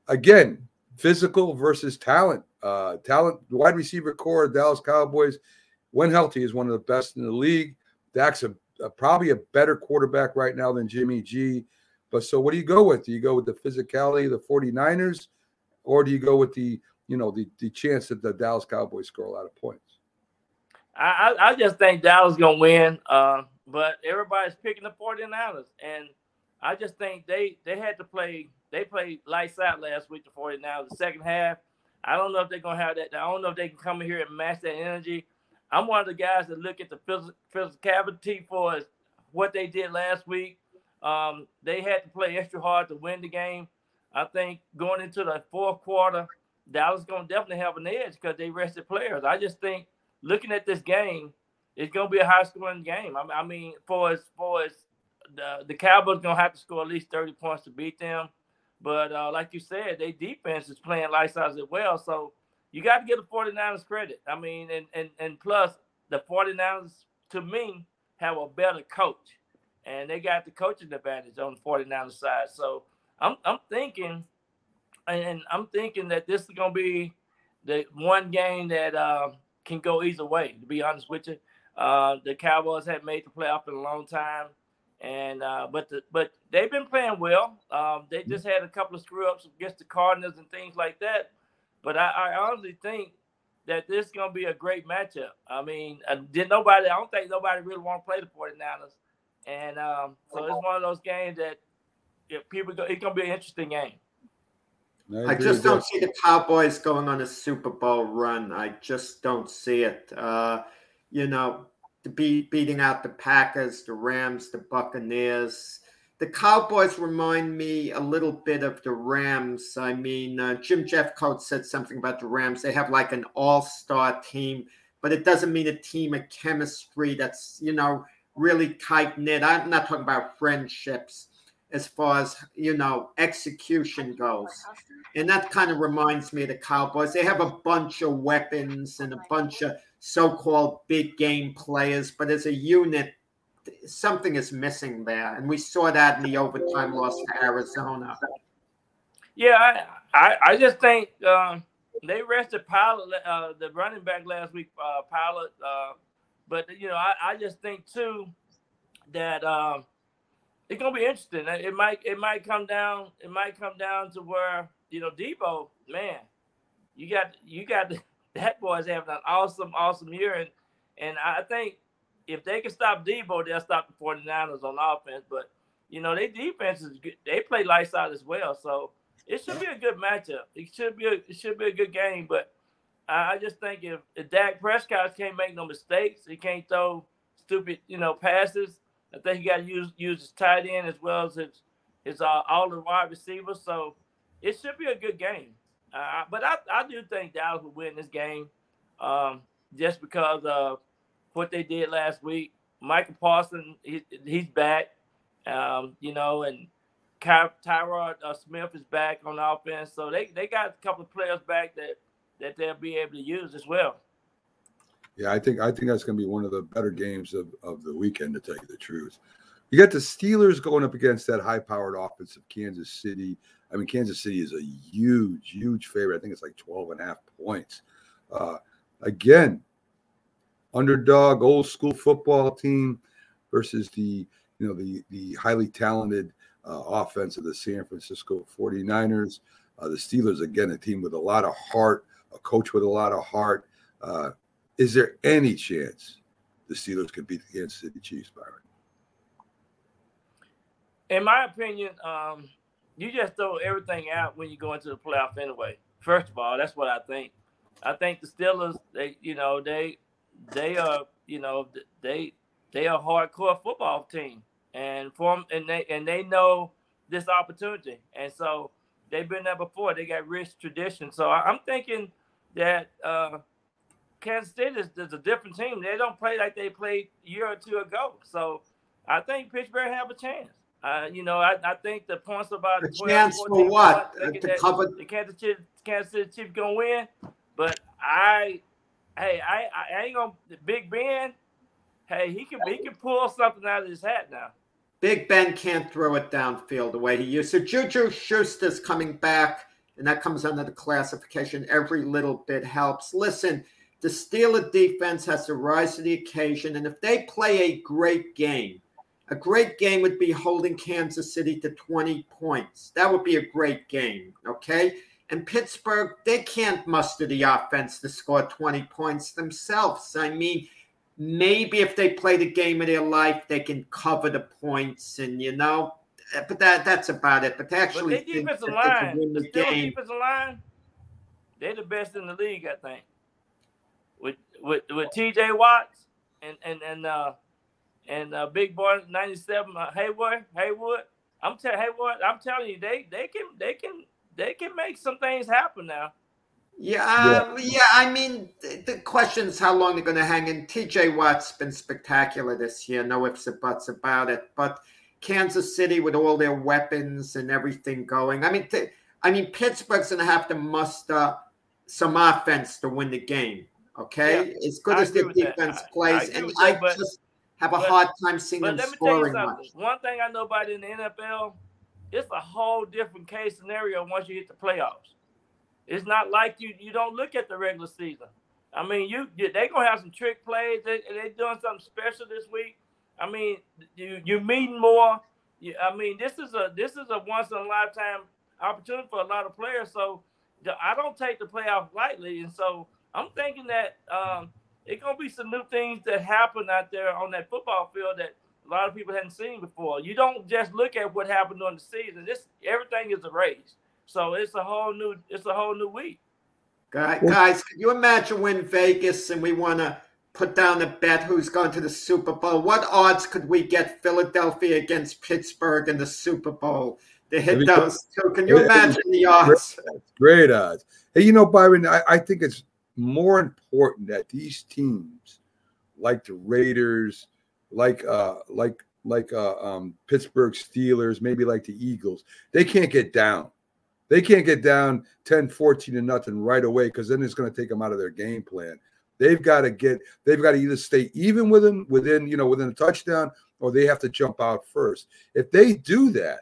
again, physical versus talent. The wide receiver core of Dallas Cowboys, when healthy, is one of the best in the league. Dak's probably a better quarterback right now than Jimmy G. But so what do you go with? Do you go with the physicality of the 49ers, or do you go with the chance that the Dallas Cowboys score a lot of points? I just think Dallas going to win, but everybody's picking the 49ers. And I just think they had to play – they played lights out last week, the 49ers, the second half. I don't know if they're going to have that. I don't know if they can come in here and match that energy. I'm one of the guys that look at the physicality for what they did last week. They had to play extra hard to win the game. I think going into the fourth quarter, Dallas going to definitely have an edge because they rested players. I just think looking at this game, it's going to be a high-scoring game. I mean, for us, the Cowboys going to have to score at least 30 points to beat them. But like you said, their defense is playing lights out as well. So you got to give the 49ers credit. I mean, and plus the 49ers, to me, have a better coach. And they got the coaching advantage on the 49ers side. So I'm thinking that this is going to be the one game that can go either way, to be honest with you. The Cowboys haven't made the playoff in a long time. And but they've been playing well. They just had a couple of screw-ups against the Cardinals and things like that. But I honestly think that this is going to be a great matchup. I mean, I don't think nobody really want to play the 49ers. And so it's one of those games that if people go, it's going to be an interesting game. I just don't see the Cowboys going on a Super Bowl run. I just don't see it. Beating out the Packers, the Rams, the Buccaneers. The Cowboys remind me a little bit of the Rams. I mean, Jim Jeffcoat said something about the Rams. They have like an all-star team, but it doesn't mean a team of chemistry that's, really tight-knit. I'm not talking about friendships as far as, execution goes. And that kind of reminds me of the Cowboys. They have a bunch of weapons and a bunch of so-called big game players, but as a unit, something is missing there, and we saw that in the overtime loss to Arizona. Yeah, I just think they rested Pilot, the running back last week, Pilot. But I just think too that it's gonna be interesting. It might come down to where Debo, man, you got. That boy's having an awesome year. And I think if they can stop Debo, they'll stop the 49ers on offense. But, their defense is good. They play lights out as well. So it should be a good matchup. It should be a good game. But I just think if Dak Prescott can't make no mistakes, he can't throw stupid, passes. I think he got to use his tight end as well as his all the wide receivers. So it should be a good game. But I do think Dallas will win this game just because of what they did last week. Michael Parsons, he's back, and Tyrod Smith is back on offense. So they got a couple of players back that they'll be able to use as well. Yeah, I think that's going to be one of the better games of the weekend, to tell you the truth. You got the Steelers going up against that high-powered offense of Kansas City. I mean, Kansas City is a huge, huge favorite. I think it's like 12.5 points. Again, underdog, old-school football team versus the highly talented offense of the San Francisco 49ers. The Steelers, again, a team with a lot of heart, a coach with a lot of heart. Is there any chance the Steelers could beat the Kansas City Chiefs, Byron? In my opinion, you just throw everything out when you go into the playoff anyway. First of all, that's what I think. I think the Steelers, they are a hardcore football team, and they know this opportunity, and so they've been there before. They got rich tradition, so I'm thinking that Kansas City is a different team. They don't play like they played a year or two ago, so I think Pittsburgh have a chance. I think the points about the chance for what? The Kansas City Chiefs gonna win, but I ain't gonna Big Ben. Hey, he can pull something out of his hat now. Big Ben can't throw it downfield the way he used to. Juju Schuster's coming back, and that comes under the classification. Every little bit helps. Listen, the Steelers defense has to rise to the occasion, and if they play a great game would be holding Kansas City to 20 points. That would be a great game, okay? And Pittsburgh, they can't muster the offense to score 20 points themselves. I mean, maybe if they play the game of their life, they can cover the points, and but that's about it. But actually, but the defensive line, they're the best in the league, I think. With T.J. Watts and Big Boy 97 Haywood. I'm telling you, they can make some things happen now. Yeah. I mean, the question is how long they're going to hang in. T.J. Watt's been spectacular this year. No ifs or buts about it. But Kansas City, with all their weapons and everything going, I mean, Pittsburgh's going to have to muster some offense to win the game. Okay, yeah, as good as their defense plays, I just have a hard time seeing them scoring much. One thing I know about in the NFL, it's a whole different case scenario once you hit the playoffs. It's not like you don't look at the regular season. I mean, they gonna have some trick plays. They doing something special this week. I mean, you meeting more. I mean, this is a once in a lifetime opportunity for a lot of players. So I don't take the playoff lightly, and so I'm thinking that it's gonna be some new things that happen out there on that football field that a lot of people hadn't seen before. You don't just look at what happened during the season. Everything is a race. So it's a whole new week. Guys, can you imagine we're in Vegas and we want to put down a bet who's going to the Super Bowl? What odds could we get Philadelphia against Pittsburgh in the Super Bowl to hit those two? Can you imagine the odds? Great odds. Hey, Byron, I think it's more important that these teams, like the Raiders, like Pittsburgh Steelers, maybe like the Eagles, they can't get down. They can't get down 10, 14 to nothing right away, because then it's going to take them out of their game plan. They've got to either stay even with them within a touchdown, or they have to jump out first. If they do that,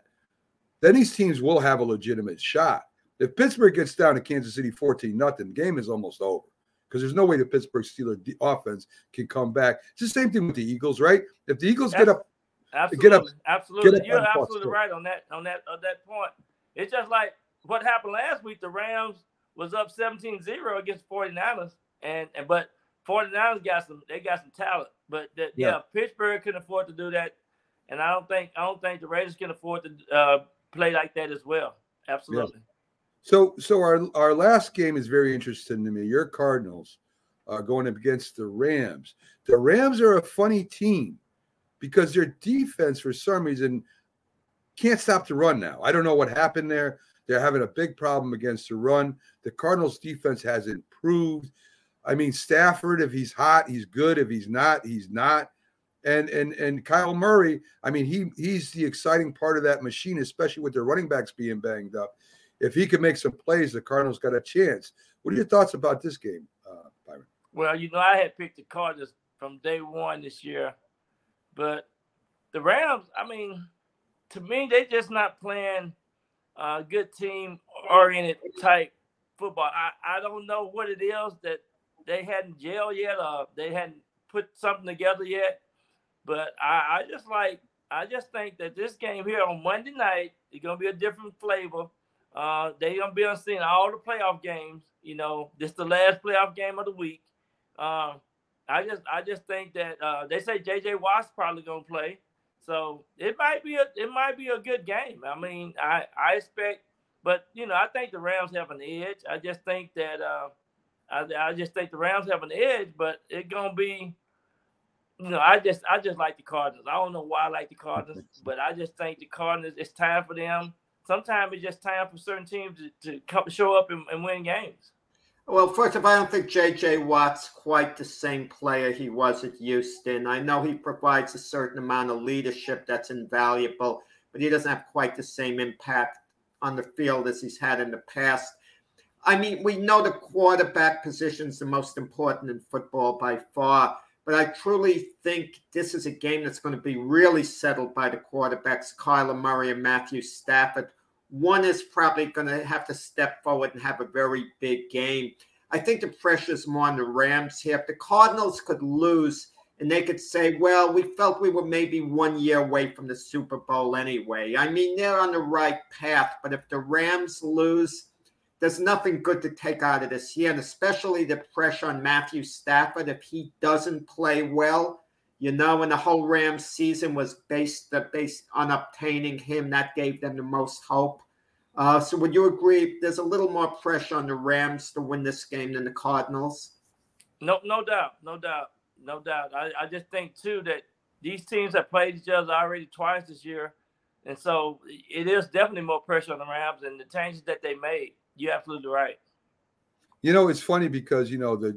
then these teams will have a legitimate shot. If Pittsburgh gets down to Kansas City 14-0, the game is almost over, because there's no way the Pittsburgh Steelers offense can come back. It's the same thing with the Eagles, right? If the Eagles get up, you're absolutely right on that point. It's just like what happened last week. The Rams was up 17-0 against 49ers, but 49ers got some talent, but Pittsburgh couldn't afford to do that, and I don't think the Raiders can afford to play like that as well. Absolutely. Yeah. So our last game is very interesting to me. Your Cardinals are going up against the Rams. The Rams are a funny team because their defense, for some reason, can't stop the run now. I don't know what happened there. They're having a big problem against the run. The Cardinals' defense has improved. I mean, Stafford, if he's hot, he's good. If he's not, he's not. And Kyle Murray, I mean, he's the exciting part of that machine, especially with their running backs being banged up. If he could make some plays, the Cardinals got a chance. What are your thoughts about this game, Byron? Well, I had picked the Cardinals from day one this year, but the Rams, I mean, to me, they're just not playing good team-oriented type football. I don't know what it is that they hadn't gelled yet or they hadn't put something together yet. But I just think that this game here on Monday night is going to be a different flavor. They're going to be seeing all the playoff games. You know, this is the last playoff game of the week. I just think that they say J.J. Watt's probably going to play. So it might be a good game. I mean, I expect, but you know, I think the Rams have an edge. I just think the Rams have an edge, but it's gonna be, you know, I just like the Cardinals. I don't know why I like the Cardinals, but I just think the Cardinals. It's time for them. Sometimes it's just time for certain teams to come show up and win games. Well, first of all, I don't think J.J. Watt's quite the same player he was at Houston. I know he provides a certain amount of leadership that's invaluable, but he doesn't have quite the same impact on the field as he's had in the past. I mean, we know the quarterback position is the most important in football by far, but I truly think this is a game that's going to be really settled by the quarterbacks, Kyler Murray and Matthew Stafford. One is probably going to have to step forward and have a very big game. I think the pressure is more on the Rams here. If the Cardinals could lose and they could say, well, we felt we were maybe 1 year away from the Super Bowl anyway. I mean, they're on the right path, but if the Rams lose, there's nothing good to take out of this year, and especially the pressure on Matthew Stafford. If he doesn't play well, you know, and the whole Rams season was based on obtaining him. That gave them the most hope. So would you agree there's a little more pressure on the Rams to win this game than the Cardinals? No doubt. I just think, too, that these teams have played each other already twice this year. And so it is definitely more pressure on the Rams and the changes that they made. You're absolutely right. You know, it's funny because, you know, the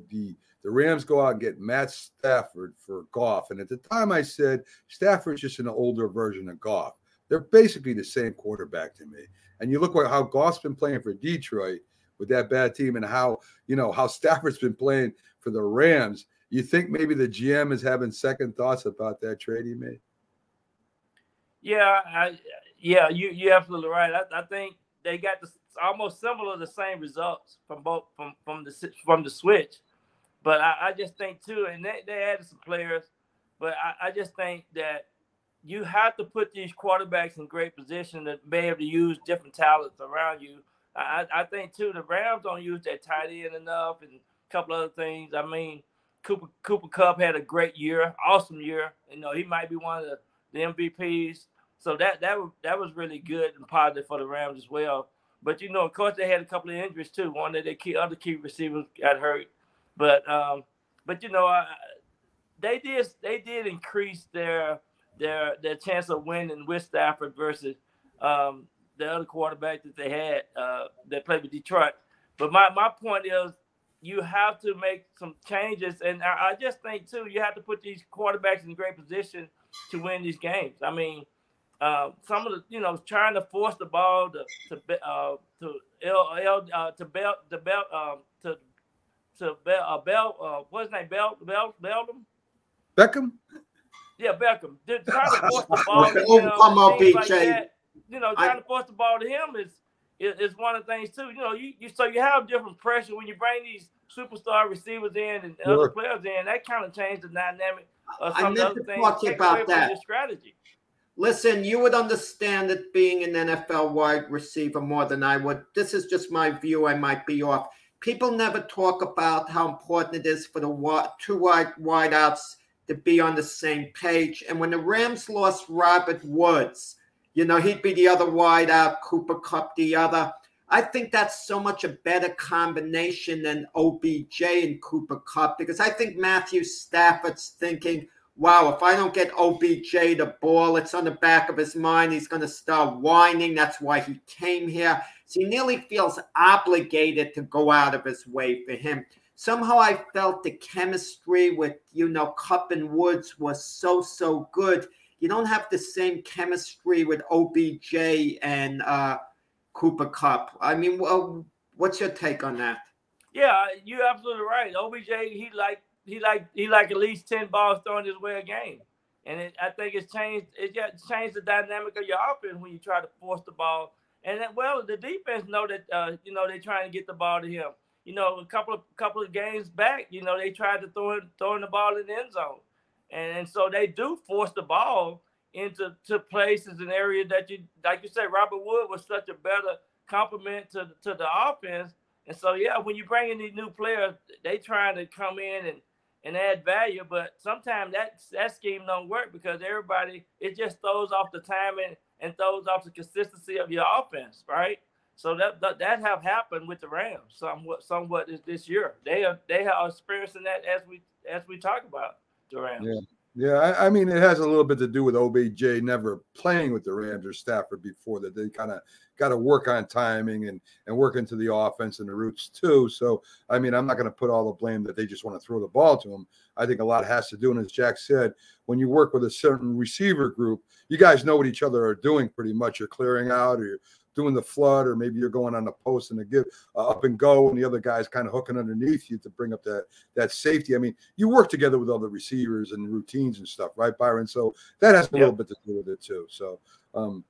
Rams go out and get Matt Stafford for Goff. And at the time I said, Stafford's just an older version of Goff. They're basically the same quarterback to me. And you look at how Goff's been playing for Detroit with that bad team and how, you know, how Stafford's been playing for the Rams. You think maybe the GM is having second thoughts about that trade he made? Yeah, you're absolutely right. I think they got almost similar the same results from the switch. But I just think, too, and they added some players, but I just think that you have to put these quarterbacks in great position to be able to use different talents around you. I think, too, the Rams don't use their tight end enough and a couple other things. I mean, Cooper Kupp had a great year, awesome year. You know, he might be one of the MVPs. So that was really good and positive for the Rams as well. But, you know, of course, they had a couple of injuries, too. One of their other key receivers got hurt. But you know, they did increase their chance of winning with Stafford versus the other quarterback that they had that played with Detroit. But my point is, you have to make some changes, and I just think too, you have to put these quarterbacks in great position to win these games. I mean, some of the, you know, trying to force the ball Beckham? Yeah, Beckham. Dude, trying to force the ball to him. Come on, like that, you know, trying to force the ball to him is one of the things, too. You know, so you have different pressure when you bring these superstar receivers in and other players in. That kind of changed the dynamic of some of the other things. Take away from your strategy. Listen, you would understand it being an NFL-wide receiver more than I would. This is just my view. I might be off. People never talk about how important it is for the two wideouts to be on the same page. And when the Rams lost Robert Woods, you know, he'd be the other wideout, Cooper Kupp the other. I think that's so much a better combination than OBJ and Cooper Kupp, because I think Matthew Stafford's thinking, wow, if I don't get OBJ the ball, it's on the back of his mind. He's going to start whining. That's why he came here. So he nearly feels obligated to go out of his way for him. Somehow I felt the chemistry with, you know, Kupp and Woods was so good. You don't have the same chemistry with OBJ and Cooper Kupp. I mean, what's your take on that? Yeah, you're absolutely right. OBJ, he like at least 10 balls thrown his way a game. And I think it's changed. It changed the dynamic of your offense when you try to force the ball. And that, well, the defense know that you know, they're trying to get the ball to him. You know, a couple of games back, you know, they tried to throwing the ball in the end zone, and so they do force the ball into places and areas that you, like you said, Robert Wood was such a better complement to the offense. And so yeah, when you bring in these new players, they trying to come in and add value, but sometimes that scheme don't work because everybody, it just throws off the timing and throws off the consistency of your offense, right? So that have happened with the Rams somewhat this year. They are experiencing that as we talk about the Rams. Yeah. I mean, it has a little bit to do with OBJ never playing with the Rams or Stafford before, that they kind of got to work on timing and work into the offense and the roots too. So, I mean, I'm not going to put all the blame that they just want to throw the ball to them. I think a lot has to do, and as Jack said, when you work with a certain receiver group, you guys know what each other are doing pretty much. You're clearing out, or you're doing the flood, or maybe you're going on the post and the give up and go, and the other guy's kind of hooking underneath you to bring up that safety. I mean, you work together with other receivers and routines and stuff, right, Byron? So that has a little bit to do with it too. So, all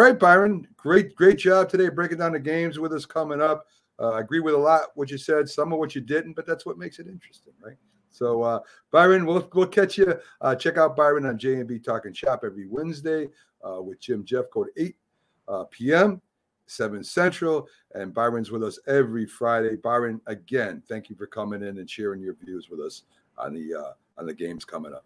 right, Byron, great job today breaking down the games with us coming up. I agree with a lot what you said, some of what you didn't, but that's what makes it interesting, right? So, Byron, we'll catch you. Check out Byron on J&B Talking Shop every Wednesday with Jim Jeff, code 8. p.m., 7 Central, and Byron's with us every Friday. Byron, again, thank you for coming in and sharing your views with us on the games coming up.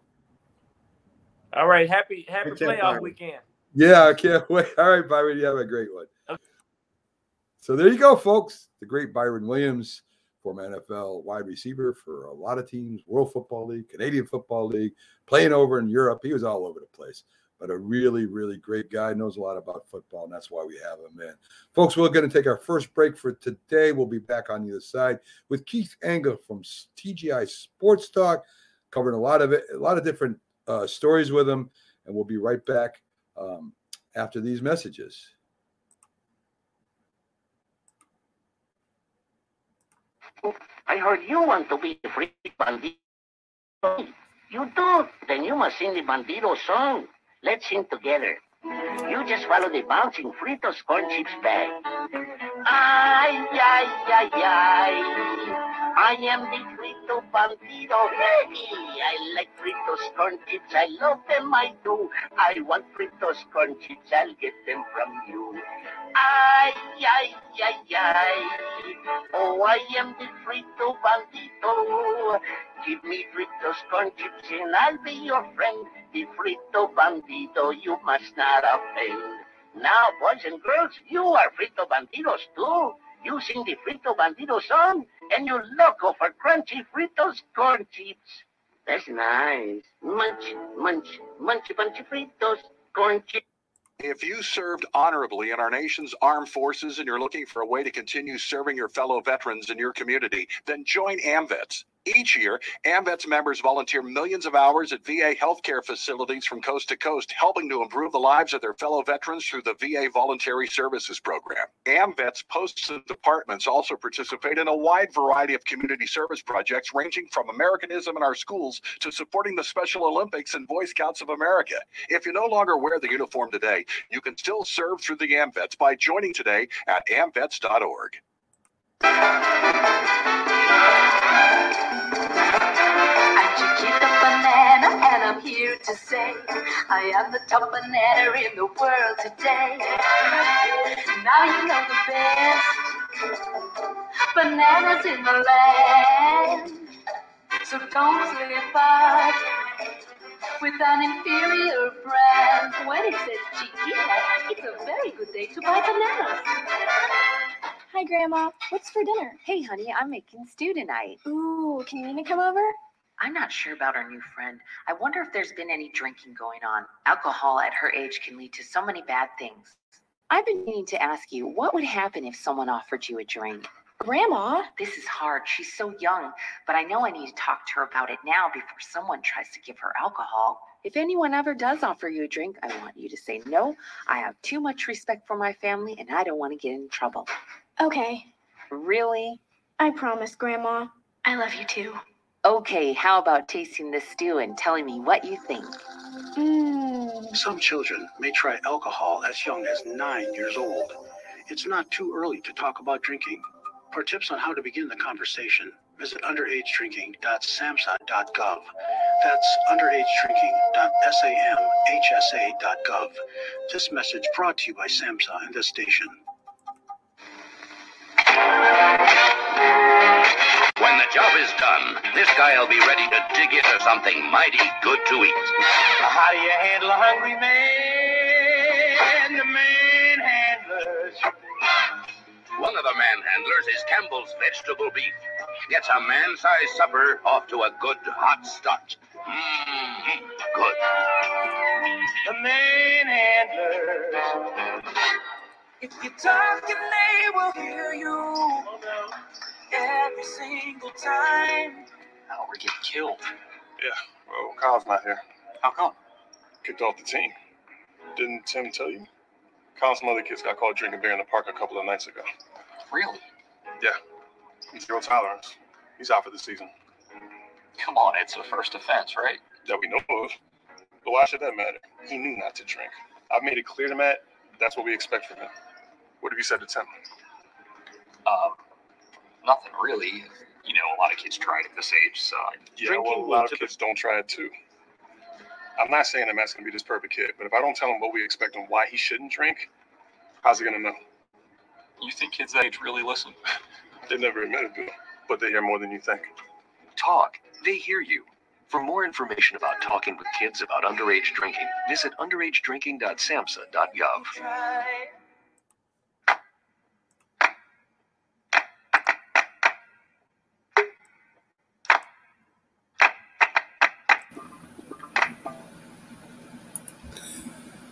All right, happy playoff weekend. Yeah, I can't wait. All right, Byron, you have a great one. Okay. So there you go, folks. The great Byron Williams, former NFL wide receiver for a lot of teams, World Football League, Canadian Football League, playing over in Europe. He was all over the place. But a really, really great guy, knows a lot about football, and that's why we have him in. Folks, we're going to take our first break for today. We'll be back on the other side with Keith Engle from TGI Sports Talk, covering a lot of different stories with him, and we'll be right back after these messages. I heard you want to be a free bandito. You do? Then you must sing the bandito song. Let's sing together. You just follow the bouncing Fritos corn chips bag. Ay, ay, ay, ay. I am the Frito Bandito. Hey, I like Fritos corn chips. I love them, I do. I want Fritos corn chips. I'll get them from you. Ay, ay, ay, ay. Oh, I am the Frito Bandito. Give me Fritos corn chips and I'll be your friend. The Frito Bandito, you must not offend. Now, boys and girls, you are Frito Banditos too. You sing the Frito Bandito song and you loco for crunchy Fritos corn chips. That's nice. Munch, munch, munch, munchy Fritos corn chips. If you served honorably in our nation's armed forces and you're looking for a way to continue serving your fellow veterans in your community, then join AMVETS. Each year, AMVETS members volunteer millions of hours at VA healthcare facilities from coast to coast, helping to improve the lives of their fellow veterans through the VA Voluntary Services Program. AMVETS posts and departments also participate in a wide variety of community service projects, ranging from Americanism in our schools to supporting the Special Olympics and Boy Scouts of America. If you no longer wear the uniform today, you can still serve through the AMVETS by joining today at AMVETS.org. And I'm here to say I am the top banana in the world today. Now you know the best bananas in the land. So don't slip up with an inferior brand. When it says chiquita, it's a very good day to buy bananas. Hi, Grandma. What's for dinner? Hey, honey, I'm making stew tonight. Ooh, can Nina come over? I'm not sure about our new friend. I wonder if there's been any drinking going on. Alcohol at her age can lead to so many bad things. I've been meaning to ask you, what would happen if someone offered you a drink? Grandma? This is hard. She's so young, but I know I need to talk to her about it now before someone tries to give her alcohol. If anyone ever does offer you a drink, I want you to say, no, I have too much respect for my family and I don't want to get in trouble. Okay. Really? I promise, Grandma. I love you too. Okay, how about tasting this stew and telling me what you think? Some children may try alcohol as young as 9 years old. It's not too early to talk about drinking. For tips on how to begin the conversation, visit underagedrinking.samhsa.gov. That's underagedrinking.samhsa.gov. This message brought to you by SAMHSA and this station. When the job is done, this guy'll be ready to dig into something mighty good to eat. How do you handle a hungry man? The manhandlers. One of the manhandlers is Campbell's vegetable beef. Gets a man-sized supper off to a good hot start. Mmm, good. The manhandlers. If you talk and they will hear you every single time. Oh, we get killed. Yeah, well, Kyle's not here. How come? Kicked off the team. Didn't Tim tell you? Kyle and some other kids got caught drinking beer in the park a couple of nights ago. Really? Yeah. Zero tolerance. He's out for the season. Come on, it's the first offense, right? That we know of. But why should that matter? He knew not to drink. I've made it clear to Matt, that's what we expect from him. What have you said to Tim? Nothing really. You know, a lot of kids try it at this age, so... Yeah, well, a lot of kids don't try it, too. I'm not saying that Matt's going to be this perfect kid, but if I don't tell him what we expect and why he shouldn't drink, how's he going to know? You think kids that age really listen? They never admit it, Bill, but they hear more than you think. Talk. They hear you. For more information about talking with kids about underage drinking, visit underagedrinking.samhsa.gov.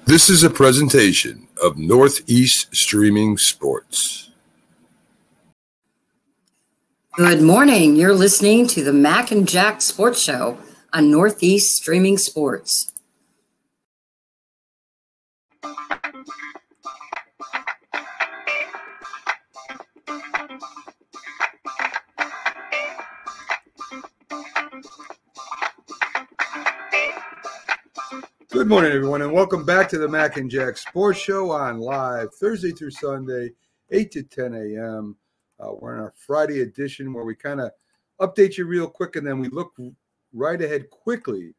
This is a presentation of Northeast Streaming Sports. Good morning. You're listening to the Mac and Jack Sports Show on Northeast Streaming Sports. Good morning, everyone, and welcome back to the Mac and Jack Sports Show on live Thursday through Sunday, 8 to 10 a.m., we're in our Friday edition where we kind of update you real quick, and then we look right ahead quickly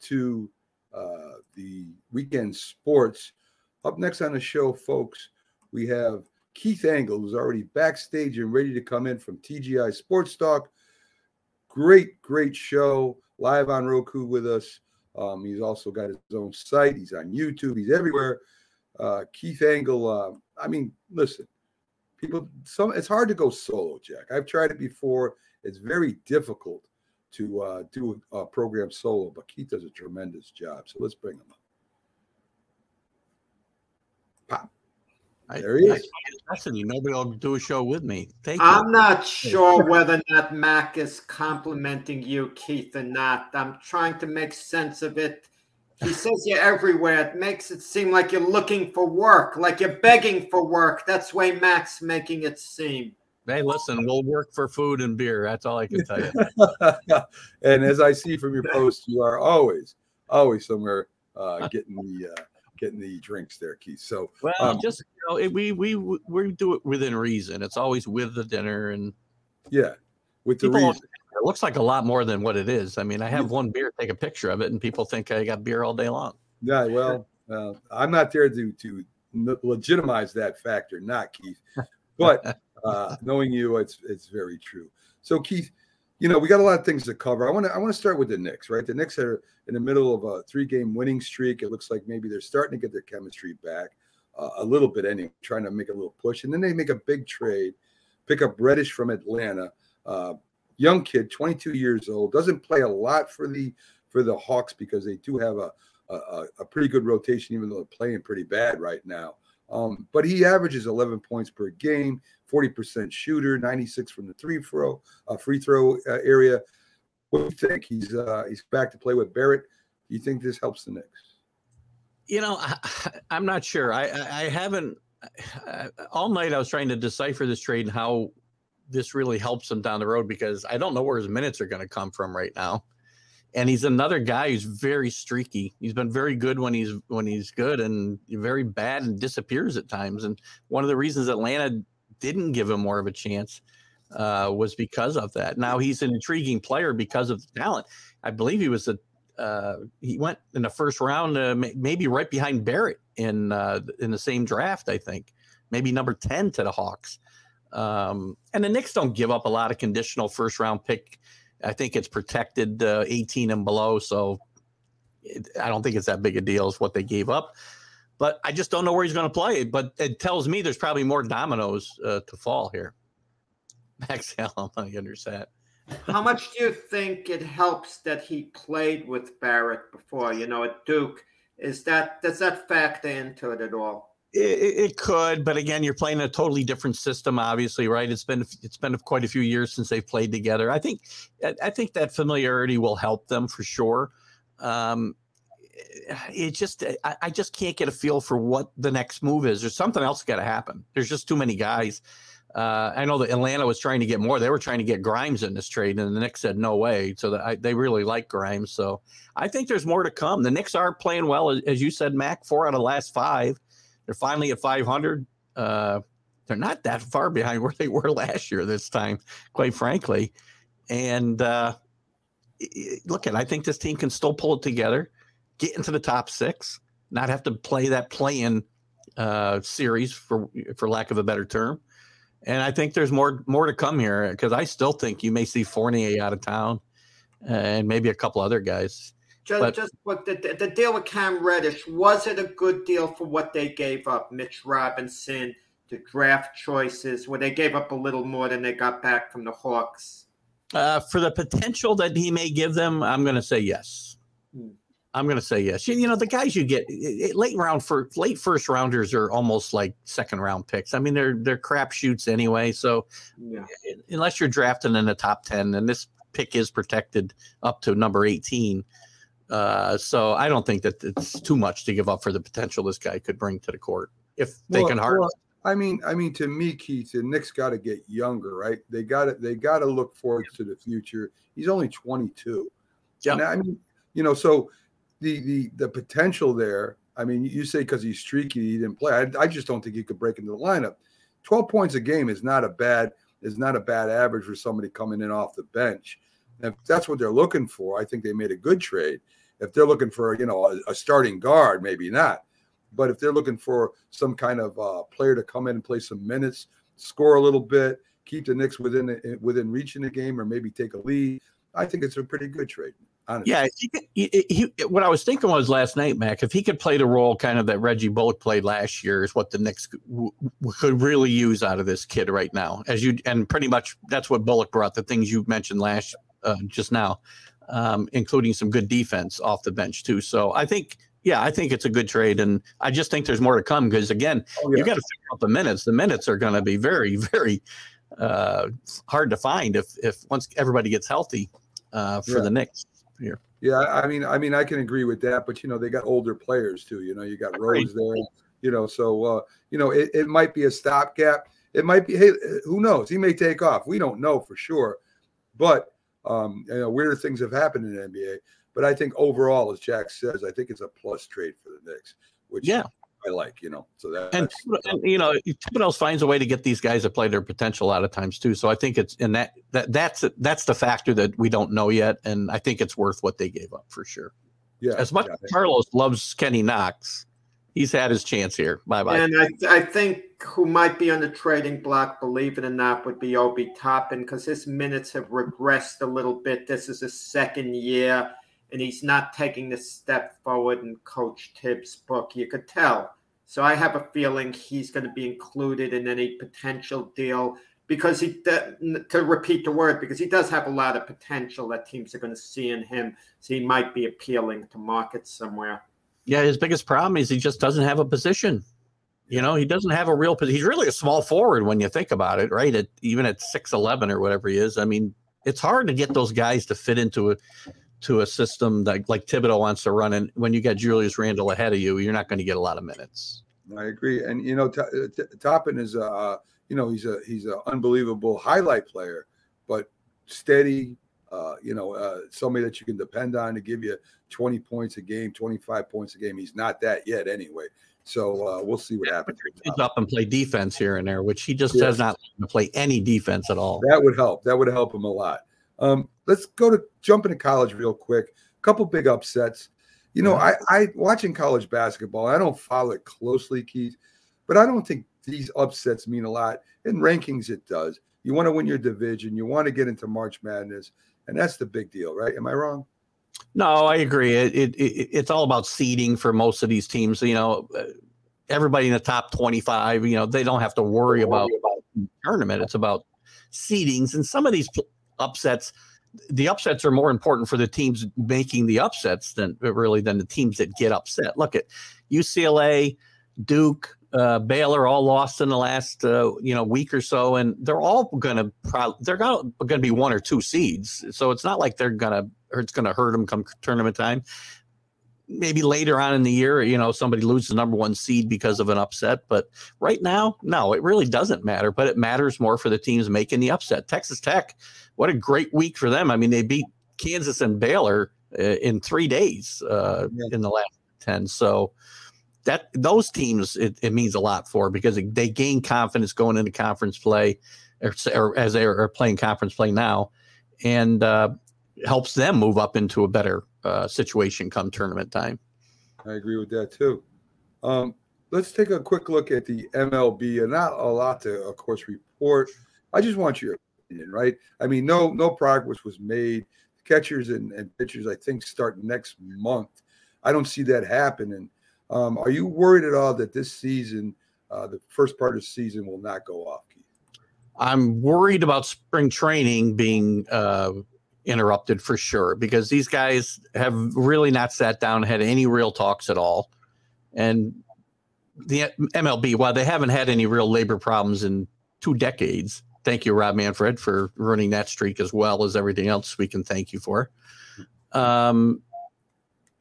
to the weekend sports. Up next on the show, folks, we have Keith Engle, who's already backstage and ready to come in from TGI Sports Talk. Great, great show, live on Roku with us. He's also got his own site. He's on YouTube. He's everywhere. Keith Engle, listen. People, it's hard to go solo, Jack. I've tried it before. It's very difficult to do a program solo, but Keith does a tremendous job. So let's bring him up. Pop. There he is. Nobody will do a show with me. I'm not sure whether or not Mac is complimenting you, Keith, or not. I'm trying to make sense of it. He says you're everywhere. It makes it seem like you're looking for work, like you're begging for work. That's the way Mac's making it seem. Hey, listen, we'll work for food and beer. That's all I can tell you. And as I see from your post, you are always somewhere getting the drinks there, Keith. So we do it within reason. It's always with the dinner with the reason. It looks like a lot more than what it is. I mean, I have one beer, take a picture of it, and people think I got beer all day long. Yeah, well, I'm not there to legitimize that factor, not Keith. But knowing you, it's very true. So, Keith, we got a lot of things to cover. I want to start with the Knicks, right? The Knicks are in the middle of a 3-game winning streak. It looks like maybe they're starting to get their chemistry back a little bit anyway, trying to make a little push. And then they make a big trade, pick up Reddish from Atlanta, young kid, 22 years old, doesn't play a lot for the Hawks because they do have a pretty good rotation, even though they're playing pretty bad right now. But he averages 11 points per game, 40% shooter, 96 from the free throw area. What do you think? He's back to play with Barrett. Do you think this helps the Knicks? I'm not sure. I haven't all night. I was trying to decipher this trade and how this really helps him down the road because I don't know where his minutes are going to come from right now. And he's another guy who's very streaky. He's been very good when he's good, and very bad and disappears at times. And one of the reasons Atlanta didn't give him more of a chance was because of that. Now he's an intriguing player because of the talent. I believe he was he went in the first round, maybe right behind Barrett in the same draft. I think maybe number 10 to the Hawks. And the Knicks don't give up a lot of conditional first round pick. I think it's protected 18 and below, so I don't think it's that big a deal as what they gave up. But I just don't know where he's going to play. But it tells me there's probably more dominoes to fall here. Max Allen, I understand. How much do you think it helps that he played with Barrett before, at Duke? Does that factor into it at all? It could, but again, you're playing a totally different system, obviously, right? It's been quite a few years since they've played together. I think that familiarity will help them for sure. I just can't get a feel for what the next move is. There's something else got to happen. There's just too many guys. I know that Atlanta was trying to get more. They were trying to get Grimes in this trade, and the Knicks said no way. So they really like Grimes. So I think there's more to come. The Knicks are playing well, as you said, Mac. 4 out of the last 5. They're finally at 500. They're not that far behind where they were last year this time, quite frankly. And I think this team can still pull it together, get into the top 6, not have to play that play-in series, for lack of a better term. And I think there's more to come here, because I still think you may see Fournier out of town and maybe a couple other guys. The deal with Cam Reddish, was it a good deal for what they gave up? Mitch Robinson, the draft choices, where they gave up a little more than they got back from the Hawks. For the potential that he may give them, I'm going to say yes. I'm going to say yes. The guys you get late first rounders are almost like second round picks. I mean, they're crapshoots anyway. So yeah. Unless you're drafting in the top 10, and this pick is protected up to number 18. So I don't think that it's too much to give up for the potential this guy could bring to the court if they can harvest. Well, I mean, to me, Keith, the Knicks got to get younger, right? They got to look forward to the future. He's only 22. Yeah. And so the potential there. I mean, you say because he's streaky, he didn't play. I just don't think he could break into the lineup. 12 points a game is not a bad average for somebody coming in off the bench. If that's what they're looking for, I think they made a good trade. If they're looking for, a starting guard, maybe not. But if they're looking for some kind of player to come in and play some minutes, score a little bit, keep the Knicks within reach in the game, or maybe take a lead, I think it's a pretty good trade. Honestly. Yeah, what I was thinking was last night, Mac, if he could play the role kind of that Reggie Bullock played last year, is what the Knicks could really use out of this kid right now. And pretty much that's what Bullock brought, the things you mentioned last year. Just now, including some good defense off the bench too. So I think it's a good trade, and I just think there's more to come because again, you got to figure out the minutes. The minutes are going to be very, very hard to find if once everybody gets healthy for the Knicks here. Yeah, I mean, I can agree with that, but they got older players too. You got Rose there. So it might be a stopgap. It might be. Hey, who knows? He may take off. We don't know for sure, but. Weirder things have happened in the NBA, but I think overall, as Jack says, I think it's a plus trade for the Knicks, which I like. So that Thibodeau finds a way to get these guys to play their potential a lot of times too. So I think it's and that's the factor that we don't know yet, and I think it's worth what they gave up for sure. Yeah, as much as Carlos loves Kenny Knox, he's had his chance here. Bye-bye. And I think who might be on the trading block, believe it or not, would be Obi Toppin because his minutes have regressed a little bit. This is his second year, and he's not taking the step forward in Coach Tibbs' book. You could tell. So I have a feeling he's going to be included in any potential deal because because he does have a lot of potential that teams are going to see in him. So he might be appealing to markets somewhere. Yeah, his biggest problem is he just doesn't have a position. He doesn't have a real position. He's really a small forward when you think about it, right? Even at 6'11" or whatever he is. I mean, it's hard to get those guys to fit into a system that like Thibodeau wants to run. And when you got Julius Randle ahead of you, you're not going to get a lot of minutes. I agree. And Toppin is he's an unbelievable highlight player, but steady. somebody that you can depend on to give you 20 points a game, 25 points a game. He's not that yet anyway. So we'll see what happens. He's up and play defense here and there, which he just does not play any defense at all. That would help. That would help him a lot. Let's jump into college real quick. A couple big upsets. You know, I watching college basketball, I don't follow it closely, Keith, but I don't think these upsets mean a lot. In rankings, it does. You want to win your division. You want to get into March Madness, and that's the big deal, right? Am I wrong? No, I agree. It's all about seeding for most of these teams. You know, everybody in the top 25, you know, they don't have to worry about the tournament. It's about seedings. And some of these upsets, the upsets are more important for the teams making the upsets than the teams that get upset. Look at UCLA, Duke, Baylor, all lost in the last week or so, and they're all going to be one or two seeds. So it's not like it's going to hurt them come tournament time. Maybe later on in the year, you know, somebody loses the number one seed because of an upset. But right now, no, it really doesn't matter. But it matters more for the teams making the upset. Texas Tech, what a great week for them. I mean, they beat Kansas and Baylor in 3 days in the last 10. So that those teams, it means a lot for because they gain confidence going into conference play, or as they are playing conference play now, and helps them move up into a better situation come tournament time. I agree with that too. Let's take a quick look at the MLB, and not a lot to, of course, report. I just want your opinion, right? I mean, no progress was made. Catchers and pitchers, I think, start next month. I don't see that happening. Are you worried at all that this season, the first part of the season, will not go off, Keith? I'm worried about spring training being interrupted for sure, because these guys have really not sat down, had any real talks at all. And the MLB, while they haven't had any real labor problems in 2 decades, thank you, Rob Manfred, for running that streak as well as everything else we can thank you for.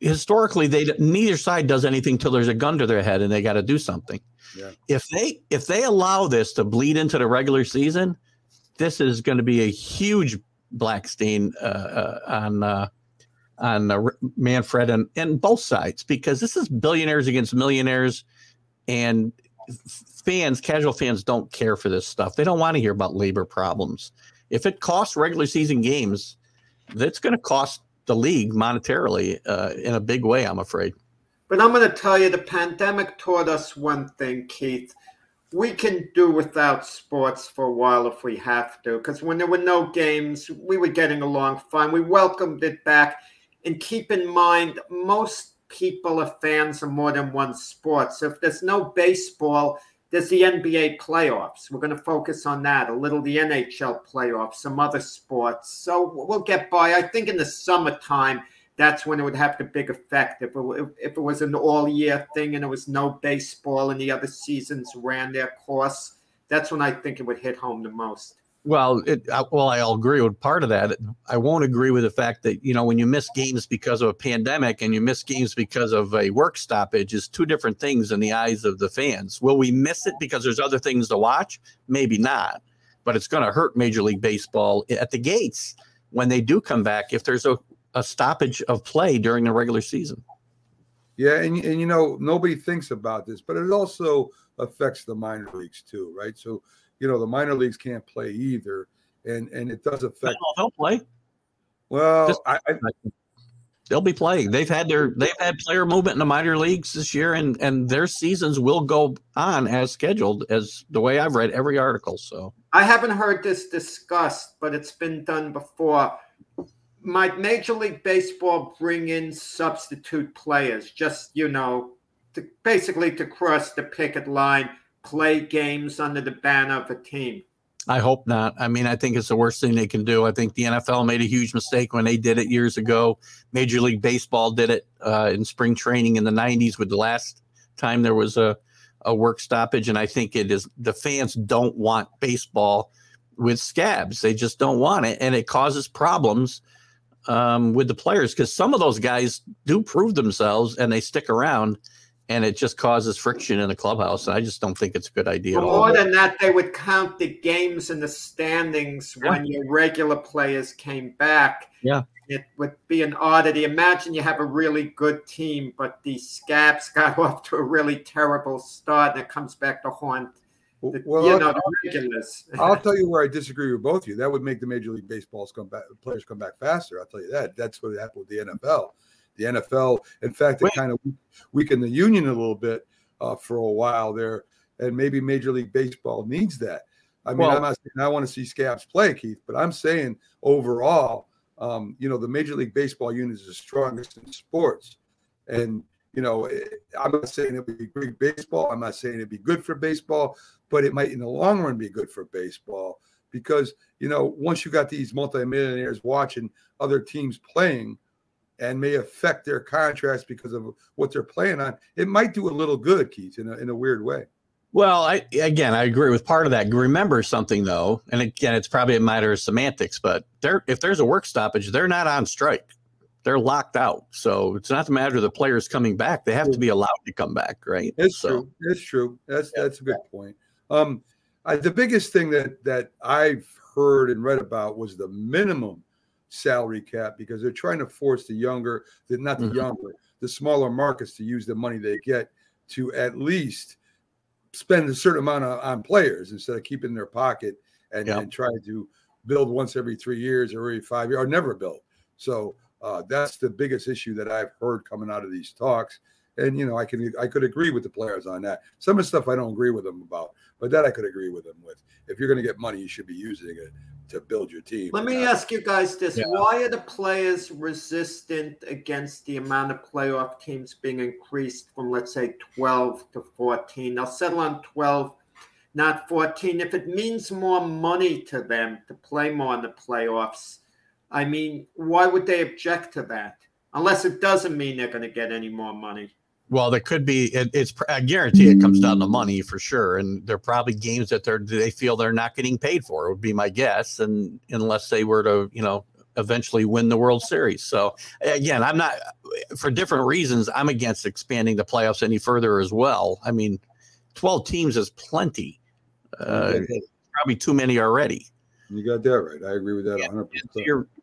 Historically, neither side does anything till there's a gun to their head and they got to do something. Yeah. If they allow this to bleed into the regular season, this is going to be a huge Blackstein on Manfred and both sides, because this is billionaires against millionaires, and fans, casual fans, don't care for this stuff. They don't want to hear about labor problems. If it costs regular season games, that's going to cost the league monetarily in a big way, I'm afraid. But I'm going to tell you, the pandemic taught us one thing, Keith. We can do without sports for a while if we have to, because when there were no games, we were getting along fine. We welcomed it back. And keep in mind, most people are fans of more than one sport. So if there's no baseball, there's the NBA playoffs. We're going to focus on that, a little the NHL playoffs, some other sports. So we'll get by. I think in the summertime, that's when it would have the big effect. If it was an all-year thing and there was no baseball and the other seasons ran their course, that's when I think it would hit home the most. Well, I'll agree with part of that. I won't agree with the fact that, you know, when you miss games because of a pandemic and you miss games because of a work stoppage is two different things in the eyes of the fans. Will we miss it because there's other things to watch? Maybe not, but it's going to hurt Major League Baseball at the gates when they do come back, if there's a stoppage of play during the regular season. Yeah, and you know, nobody thinks about this, but it also affects the minor leagues too, right? So, you know, the minor leagues can't play either, and it does affect. They'll play. Well, they'll be playing. They've had player movement in the minor leagues this year, and their seasons will go on as scheduled, as the way I've read every article. So I haven't heard this discussed, but it's been done before. Might Major League Baseball bring in substitute players, just, you know, to cross the picket line, play games under the banner of a team? I hope not. I mean, I think it's the worst thing they can do. I think the NFL made a huge mistake when they did it years ago. Major League Baseball did it in spring training in the 90s with the last time there was a work stoppage. And I think it is the fans don't want baseball with scabs. They just don't want it. And it causes problems with the players, because some of those guys do prove themselves and they stick around, and it just causes friction in the clubhouse. And I just don't think it's a good idea at all. More than that, they would count the games and the standings when your regular players came back. Yeah. It would be an oddity. Imagine you have a really good team, but the Scabs got off to a really terrible start, and it comes back to haunt the, well, you know, the regulars. I'll tell you where I disagree with both of you. That would make the Major League Baseball's players come back faster. I'll tell you that. That's what happened with the NFL. The NFL, in fact, it kind of weakened the union a little bit for a while there, and maybe Major League Baseball needs that. I mean, I'm not saying I want to see Scabs play, Keith, but I'm saying overall, you know, the Major League Baseball unit is the strongest in sports. And, you know, I'm not saying it would be great baseball. I'm not saying it'd be good for baseball, but it might in the long run be good for baseball because, you know, once you got these multimillionaires watching other teams playing and may affect their contracts because of what they're playing on, it might do a little good, Keith, in a weird way. Well, I agree with part of that. Remember something, though, and again, it's probably a matter of semantics, but if there's a work stoppage, they're not on strike. They're locked out. So it's not a matter of the players coming back. They have to be allowed to come back, right? It's true. That's a good point. The biggest thing that I've heard and read about was the minimum salary cap because they're trying to force the smaller markets to use the money they get to at least – spend a certain amount on players instead of keeping in their pocket and try to build once every 3 years or every 5 years or never build. So that's the biggest issue that I've heard coming out of these talks. And, you know, I could agree with the players on that. Some of the stuff I don't agree with them about, but that I could agree with them with. If you're going to get money, you should be using it to build your team. Let me ask you guys this. Yeah. Why are the players resistant against the amount of playoff teams being increased from, let's say, 12 to 14? They'll settle on 12, not 14. If it means more money to them to play more in the playoffs, I mean, why would they object to that? Unless it doesn't mean they're going to get any more money. Well, there could be. I guarantee it comes down to money for sure, and there are probably games that they feel they're not getting paid for. It would be my guess, and unless they were to, you know, eventually win the World Series. So again, I'm not, for different reasons, I'm against expanding the playoffs any further as well. I mean, 12 teams is plenty. Probably too many already. You got that right. I agree with that 100%.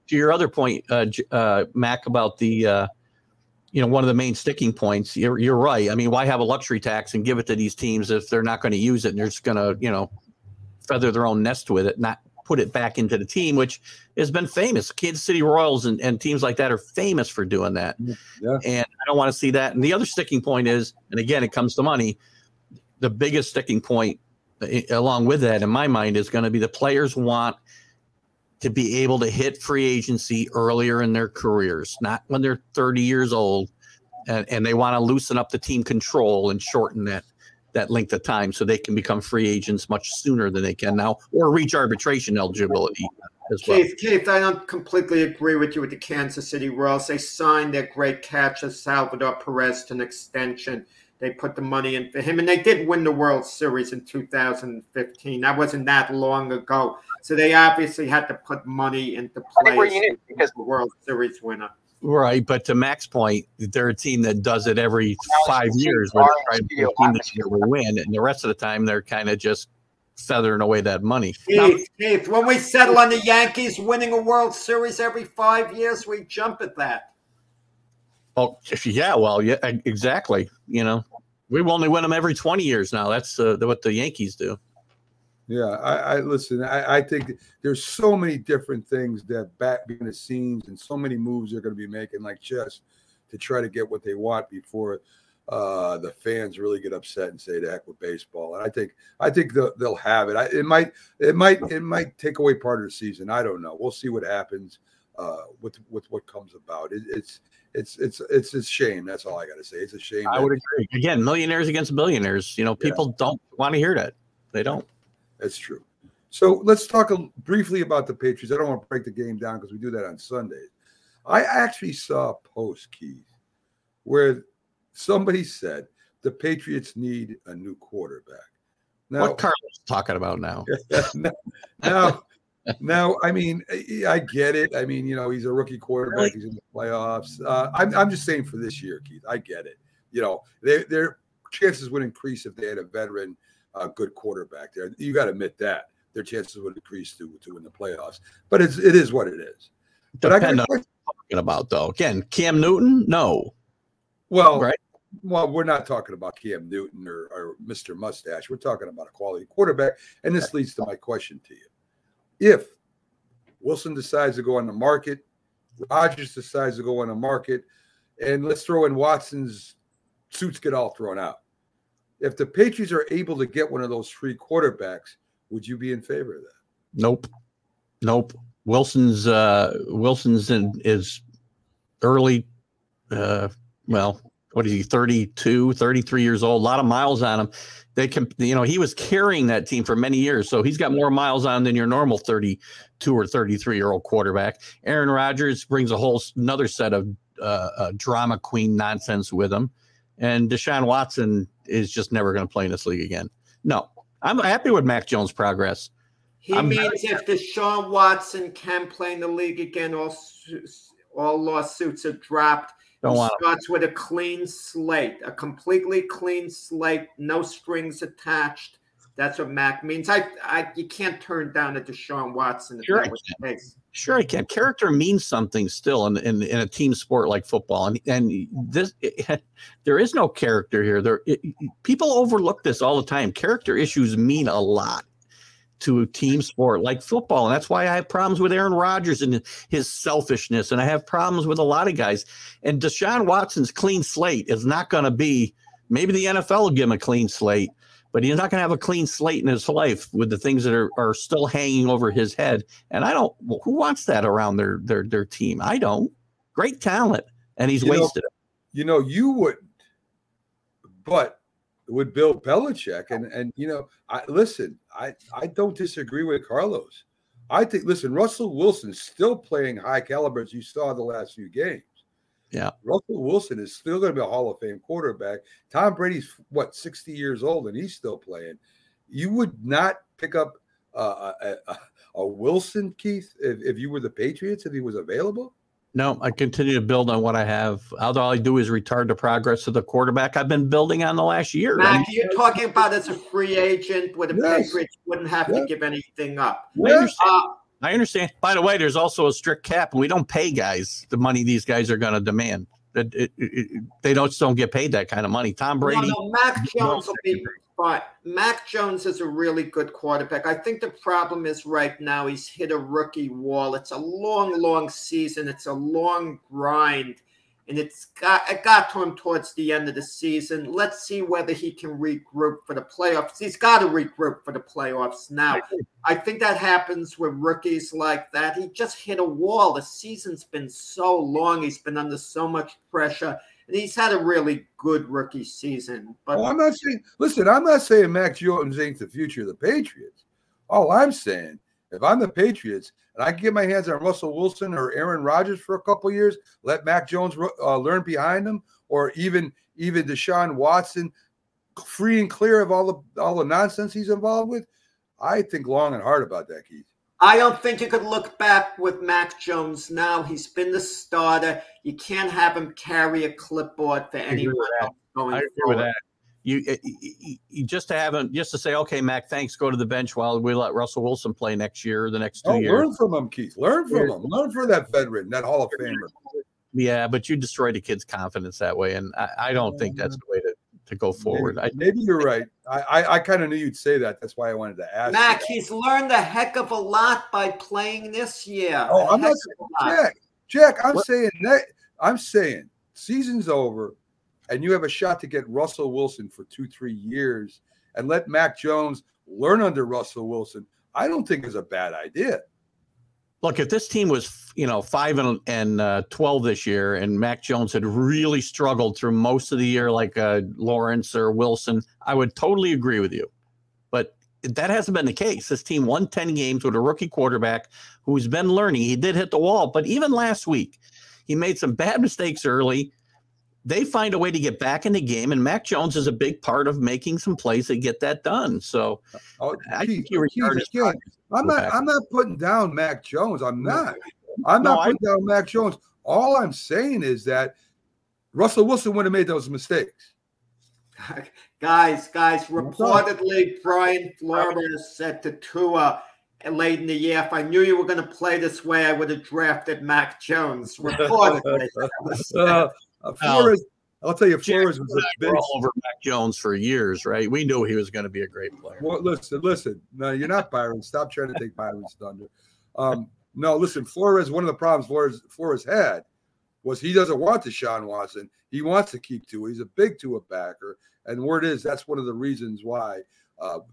To your other point, Mac, about the. You know, one of the main sticking points, you're right. I mean, why have a luxury tax and give it to these teams if they're not going to use it and they're just going to, you know, feather their own nest with it, not put it back into the team, which has been famous. Kansas City Royals and teams like that are famous for doing that. Yeah. And I don't want to see that. And the other sticking point is, and again, it comes to money, the biggest sticking point along with that in my mind is going to be the players want to be able to hit free agency earlier in their careers, not when they're 30 years old, and they want to loosen up the team control and shorten that length of time so they can become free agents much sooner than they can now or reach arbitration eligibility as well. Keith, I don't completely agree with you with the Kansas City Royals. They signed their great catcher, Salvador Perez, to an extension. They put the money in for him, and they did win the World Series in 2015. That wasn't that long ago. So they obviously had to put money into players because the World Series winner. Right, but to Mac's point, they're a team that does it every 5 years where they're trying to get a team this year will win, and the rest of the time they're kind of just feathering away that money. Keith, when we settle on the Yankees winning a World Series every 5 years, we jump at that. Oh, yeah, well, yeah, exactly. You know, we only win them every 20 years now. That's what the Yankees do. Yeah, I think there's so many different things that back behind the scenes and so many moves they're going to be making like chess to try to get what they want before the fans really get upset and say to heck with baseball. And I think they'll have it. It might take away part of the season. I don't know. We'll see what happens with what comes about. It's a shame. That's all I got to say. It's a shame. I would agree. Again, millionaires against billionaires. You know, people don't want to hear that. They don't. That's true. So let's talk briefly about the Patriots. I don't want to break the game down because we do that on Sundays. I actually saw a post, Keith, where somebody said the Patriots need a new quarterback. Now, what Carlos is talking about now? Now, I mean, I get it. I mean, you know, he's a rookie quarterback. Really? He's in the playoffs. I'm just saying for this year, Keith. I get it. you know, their chances would increase if they had a veteran, good quarterback there. You got to admit that their chances would increase to win the playoffs. But it is what it is. But depend on what you're talking about, though. Again, Cam Newton, no. Well, right. Well, we're not talking about Cam Newton or Mr. Mustache. We're talking about a quality quarterback. And this leads to my question to you. If Wilson decides to go on the market, Rodgers decides to go on the market, and let's throw in Watson's suits get all thrown out. If the Patriots are able to get one of those three quarterbacks, would you be in favor of that? Nope. Wilson's in his early, what is he, 32, 33 years old, a lot of miles on him. They can, you know, he was carrying that team for many years. So he's got more miles on than your normal 32 or 33-year-old quarterback. Aaron Rodgers brings a whole another set of drama queen nonsense with him. And Deshaun Watson is just never going to play in this league again. No, I'm happy with Mac Jones' progress. He means if Deshaun Watson can play in the league again, all lawsuits are dropped. Starts with a clean slate, a completely clean slate, no strings attached. That's what Mac means. You can't turn down a Deshaun Watson. Sure, I can. Character means something still in a team sport like football. And there is no character here. People overlook this all the time. Character issues mean a lot to a team sport like football. And that's why I have problems with Aaron Rodgers and his selfishness. And I have problems with a lot of guys. And Deshaun Watson's clean slate is not going to be, maybe the NFL will give him a clean slate, but he's not going to have a clean slate in his life with the things that are still hanging over his head. And who wants that around their team? I don't. Great talent. And he's wasted it. You know, you wouldn't, but with Bill Belichick and you know, I don't disagree with Carlos. I think, listen, Russell Wilson's still playing high caliber as you saw the last few games. Yeah. Russell Wilson is still going to be a Hall of Fame quarterback. Tom Brady's, 60 years old, and he's still playing. You would not pick up a Wilson, Keith, if you were the Patriots, if he was available? No, I continue to build on what I have. All I do is retard the progress of the quarterback I've been building on the last year. Mac, you're talking about as a free agent where the Patriots wouldn't have to give anything up. I understand. By the way, there's also a strict cap. We don't pay guys the money these guys are going to demand. They don't get paid that kind of money. Tom Brady. No, Mac Jones will be fine. Mac Jones is a really good quarterback. I think the problem is right now he's hit a rookie wall. It's a long, long season. It's a long grind. And it got to him towards the end of the season. Let's see whether he can regroup for the playoffs. He's got to regroup for the playoffs now. I think that happens with rookies like that. He just hit a wall. The season's been so long. He's been under so much pressure. And he's had a really good rookie season. But I'm not saying Mac Jones ain't the future of the Patriots. All I'm saying, if I'm the Patriots and I can get my hands on Russell Wilson or Aaron Rodgers for a couple years, let Mac Jones learn behind him, or even Deshaun Watson, free and clear of all the nonsense he's involved with, I think long and hard about that, Keith. I don't think you could look back with Mac Jones now. He's been the starter. You can't have him carry a clipboard for anyone else going forward. I agree with that. You just to have him, just to say, okay, Mac, thanks, go to the bench while we let Russell Wilson play next year or the next two years. Learn from him, Keith. Learn from him. Learn from that veteran, that Hall of Famer. Yeah, but you destroyed a kid's confidence that way, and I don't think that's the way to go forward. Maybe you're right. I kind of knew you'd say that. That's why I wanted to ask. Mac, he's learned a heck of a lot by playing this year. Oh, I'm not saying Jack, I'm saying season's over. And you have a shot to get Russell Wilson for 2-3 years and let Mac Jones learn under Russell Wilson, I don't think is a bad idea. Look, if this team was, 5-12 this year and Mac Jones had really struggled through most of the year like Lawrence or Wilson, I would totally agree with you. But that hasn't been the case. This team won 10 games with a rookie quarterback who's been learning. He did hit the wall, but even last week, he made some bad mistakes early. They find a way to get back in the game, and Mac Jones is a big part of making some plays that get that done. So, I think you retarded. I'm not putting down Mac Jones. I'm not. I'm not putting down Mac Jones. All I'm saying is that Russell Wilson wouldn't have made those mistakes. Guys, reportedly Brian Flores said to Tua late in the year, if I knew you were going to play this way, I would have drafted Mac Jones. Reportedly. Flores, I'll tell you, Flores was a big all over Mac Jones for years, right? We knew he was going to be a great player. Well, listen. No, you're not Byron. Stop trying to take Byron's thunder. No, listen, Flores, one of the problems Flores had was he doesn't want Deshaun Watson. He wants to keep Tua. He's a big Tua backer. And word is that's one of the reasons why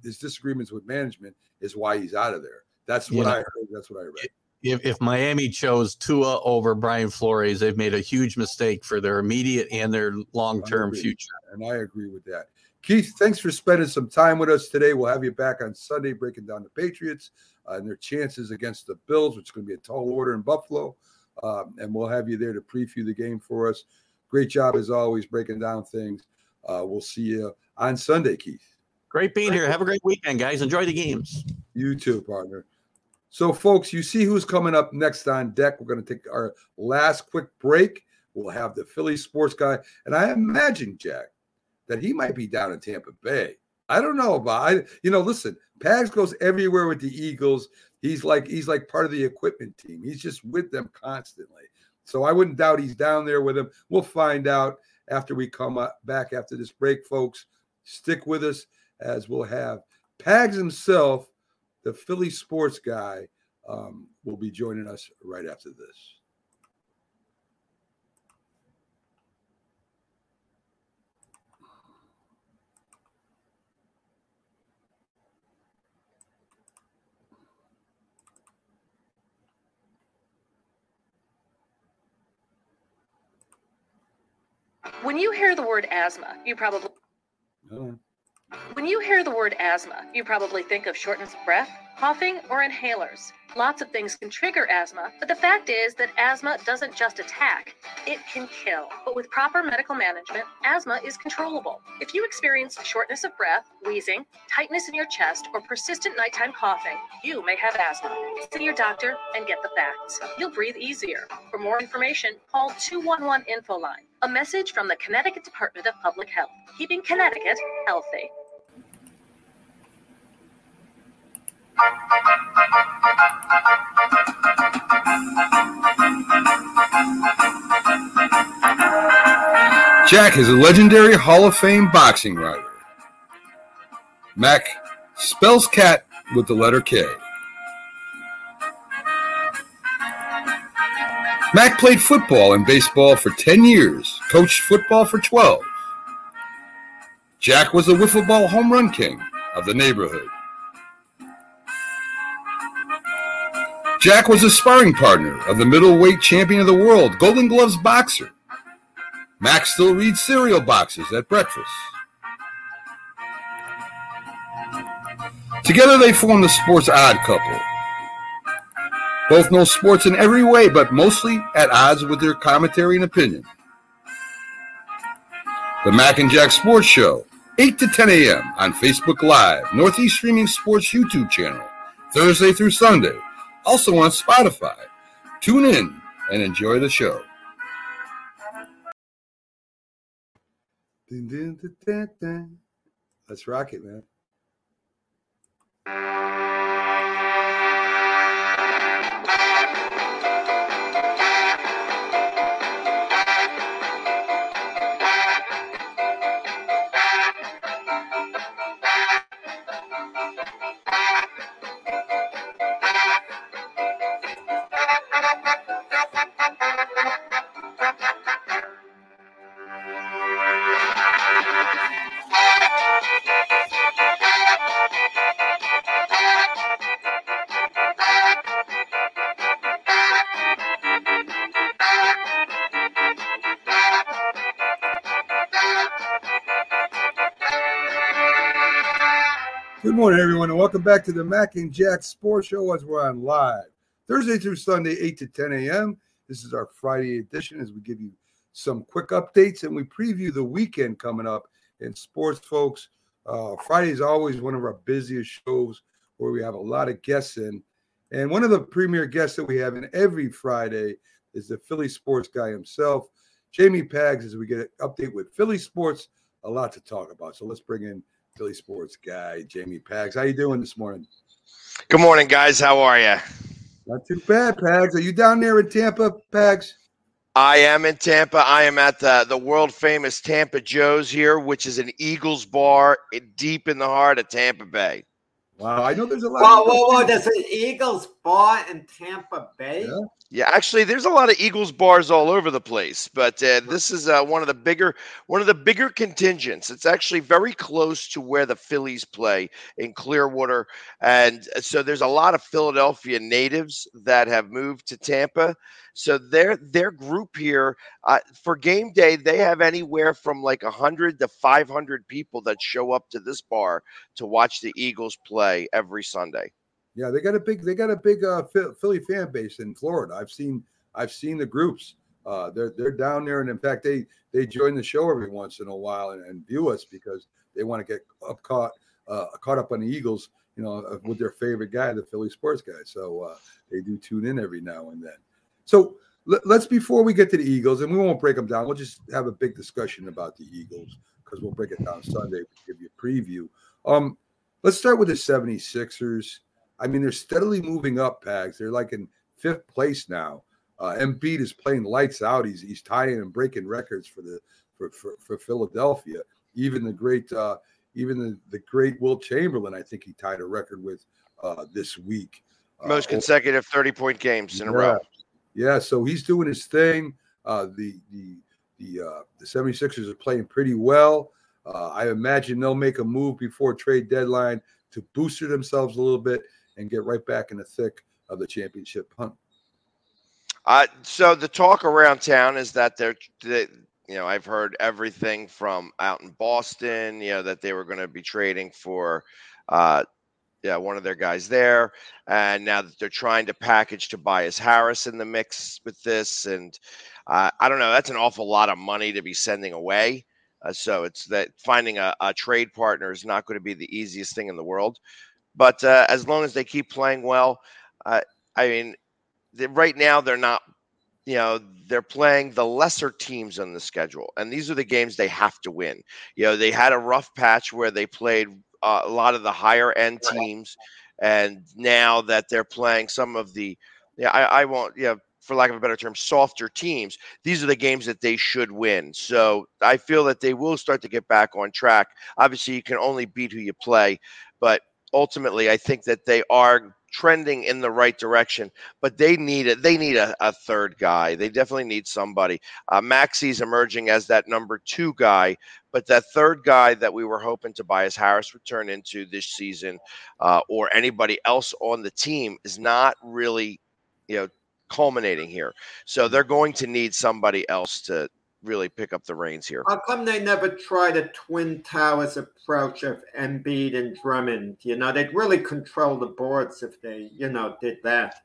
his disagreements with management is why he's out of there. That's what I heard. That's what I read. If Miami chose Tua over Brian Flores, they've made a huge mistake for their immediate and their long-term future. And I agree with that. Keith, thanks for spending some time with us today. We'll have you back on Sunday breaking down the Patriots and their chances against the Bills, which is going to be a tall order in Buffalo. And we'll have you there to preview the game for us. Great job, as always, breaking down things. We'll see you on Sunday, Keith. Great being here. Have a great weekend, guys. Enjoy the games. You too, partner. So, folks, you see who's coming up next on deck. We're going to take our last quick break. We'll have the Philly sports guy. And I imagine, Jack, that he might be down in Tampa Bay. I don't know, listen, Pags goes everywhere with the Eagles. He's like part of the equipment team. He's just with them constantly. So I wouldn't doubt he's down there with them. We'll find out after we come back after this break, folks. Stick with us as we'll have Pags himself, the Philly sports guy, will be joining us right after this. When you hear the word asthma, you probably think of shortness of breath, coughing, or inhalers. Lots of things can trigger asthma, but the fact is that asthma doesn't just attack, it can kill. But with proper medical management, asthma is controllable. If you experience shortness of breath, wheezing, tightness in your chest, or persistent nighttime coughing, you may have asthma. See your doctor and get the facts. You'll breathe easier. For more information, call 211-INFO-LINE. A message from the Connecticut Department of Public Health, keeping Connecticut healthy. Jack is a legendary Hall of Fame boxing writer. Mac spells cat with the letter K. Mac played football and baseball for 10 years, coached football for 12. Jack was the wiffle ball home run king of the neighborhood. Jack was a sparring partner of the middleweight champion of the world, Golden Gloves boxer. Mac still reads cereal boxes at breakfast. Together they form the sports odd couple. Both know sports in every way, but mostly at odds with their commentary and opinion. The Mac and Jack Sports Show, 8 to 10 a.m. on Facebook Live, Northeast Streaming Sports YouTube channel, Thursday through Sunday. Also on Spotify. Tune in and enjoy the show. Dun, dun, dun, dun, dun. Let's rock it, man. Welcome back to the Mac and Jack Sports Show as we're on live Thursday through Sunday, 8 to 10 a.m. This is our Friday edition as we give you some quick updates and we preview the weekend coming up in sports, folks. Friday is always one of our busiest shows where we have a lot of guests in. And one of the premier guests that we have in every Friday is the Philly sports guy himself. Jamie Pags as we get an update with Philly sports. A lot to talk about. So let's bring in Philly sports guy, Jamie Pags. How you doing this morning? Good morning, guys. How are you? Not too bad, Pags. Are you down there in Tampa, Pags? I am in Tampa. I am at the world-famous Tampa Joe's here, which is an Eagles bar deep in the heart of Tampa Bay. Wow, I know there's a lot of there's an Eagles bar in Tampa Bay? Yeah, actually, there's a lot of Eagles bars all over the place, but this is one of the bigger contingents. It's actually very close to where the Phillies play in Clearwater, and so there's a lot of Philadelphia natives that have moved to Tampa. So their group here for game day, they have anywhere from like 100 to 500 people that show up to this bar to watch the Eagles play every Sunday. Yeah, they got a big Philly fan base in Florida. I've seen the groups. They're down there, and in fact, they join the show every once in a while and view us because they want to get caught up on the Eagles, you know, with their favorite guy, the Philly sports guy. So they do tune in every now and then. So let's, before we get to the Eagles, and we won't break them down, we'll just have a big discussion about the Eagles because we'll break it down Sunday. We'll give you a preview. Let's start with the 76ers. I mean, they're steadily moving up, Pags. They're like in fifth place now. Embiid is playing lights out. He's tying and breaking records for Philadelphia. Even the great even the great Will Chamberlain, I think he tied a record with this week. Most consecutive 30-point games in a row. Yeah, so he's doing his thing. The 76ers are playing pretty well. I imagine they'll make a move before trade deadline to booster themselves a little bit and get right back in the thick of the championship hunt. So the talk around town is that I've heard everything from out in Boston, you know, that they were going to be trading for one of their guys there, and now that they're trying to package Tobias Harris in the mix with this, and I don't know, that's an awful lot of money to be sending away. So it's that finding a trade partner is not going to be the easiest thing in the world. But as long as they keep playing well, I mean, right now they're not, you know, they're playing the lesser teams on the schedule, and these are the games they have to win. You know, they had a rough patch where they played a lot of the higher end teams, and now that they're playing some of the, for lack of a better term, softer teams, these are the games that they should win. So I feel that they will start to get back on track. Obviously, you can only beat who you play, but ultimately, I think that they are trending in the right direction, but they need a third guy. They definitely need somebody. Maxi's emerging as that number two guy, but that third guy that we were hoping Tobias Harris would turn into this season, or anybody else on the team, is not really, culminating here. So they're going to need somebody else to really pick up the reins here. How come they never tried a Twin Towers approach of Embiid and Drummond? You know, they'd really control the boards if they, did that.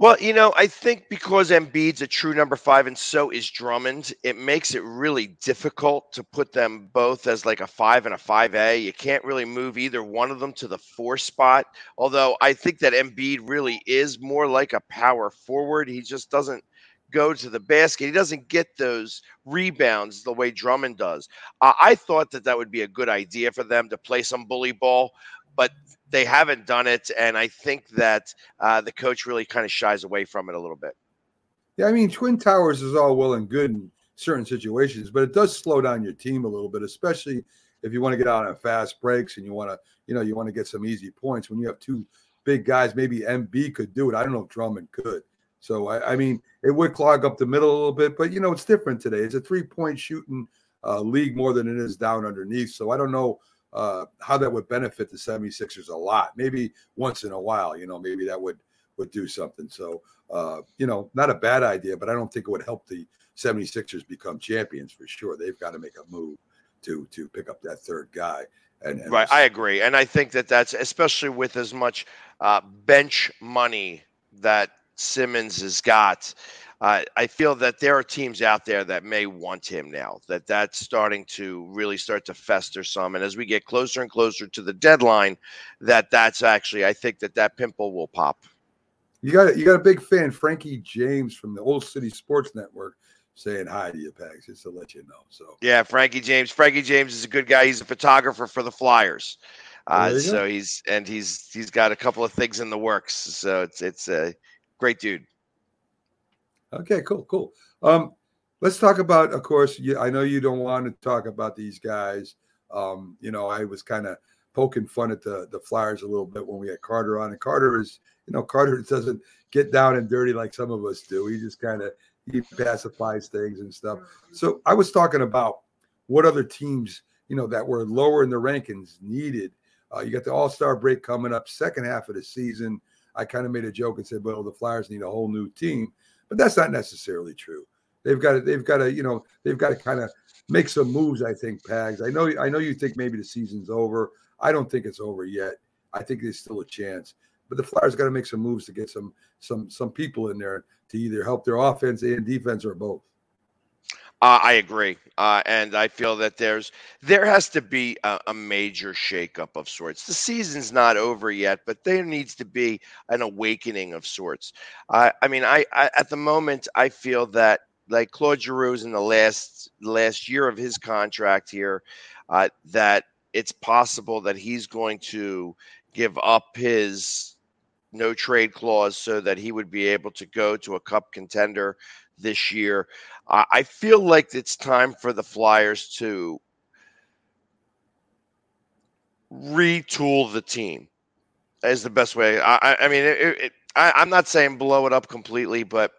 Well, I think because Embiid's a true number 5 and so is Drummond, it makes it really difficult to put them both as like a 5 and a 5A. You can't really move either one of them to the 4 spot, although I think that Embiid really is more like a power forward. He just doesn't go to the basket. He doesn't get those rebounds the way Drummond does. I thought that would be a good idea for them to play some bully ball, but they haven't done it, and I think that the coach really kind of shies away from it a little bit. Yeah, I mean, Twin Towers is all well and good in certain situations, but it does slow down your team a little bit, especially if you want to get out on fast breaks and you want to get some easy points. When you have two big guys, maybe MB could do it. I don't know if Drummond could. So, I mean, it would clog up the middle a little bit, but, it's different today. It's a three-point shooting league more than it is down underneath. So I don't know how that would benefit the 76ers a lot. Maybe once in a while, maybe that would do something. So, not a bad idea, but I don't think it would help the 76ers become champions for sure. They've got to make a move to pick up that third guy. And right, I agree. And I think that that's, especially with as much bench money that Simmons has got, I feel that there are teams out there that may want him now, that's starting to really start to fester some. And as we get closer and closer to the deadline, that's actually, I think that pimple will pop. You got a big fan, Frankie James from the Old City Sports Network, saying hi to you, Pags, just to let you know. So yeah, Frankie James. Frankie James is a good guy. He's a photographer for the Flyers. So he's got a couple of things in the works. So it's a great dude. Okay, cool. Let's talk about, of course, I know you don't want to talk about these guys. I was kind of poking fun at the Flyers a little bit when we had Carter on. And Carter is, Carter doesn't get down and dirty like some of us do. He just kind of, he pacifies things and stuff. So I was talking about what other teams, that were lower in the rankings needed. You got the All-Star break coming up, second half of the season. I kind of made a joke and said, well, the Flyers need a whole new team. But that's not necessarily true. They've got to kind of make some moves, I think, Pags. I know you think maybe the season's over. I don't think it's over yet. I think there's still a chance. But the Flyers got to make some moves to get some people in there to either help their offense and defense or both. I agree. And I feel that there has to be a major shakeup of sorts. The season's not over yet, but there needs to be an awakening of sorts. I at the moment, I feel that like Claude Giroux's in the last year of his contract here, that it's possible that he's going to give up his no trade clause so that he would be able to go to a cup contender this year. I feel like it's time for the Flyers to retool the team is the best way. I'm not saying blow it up completely, but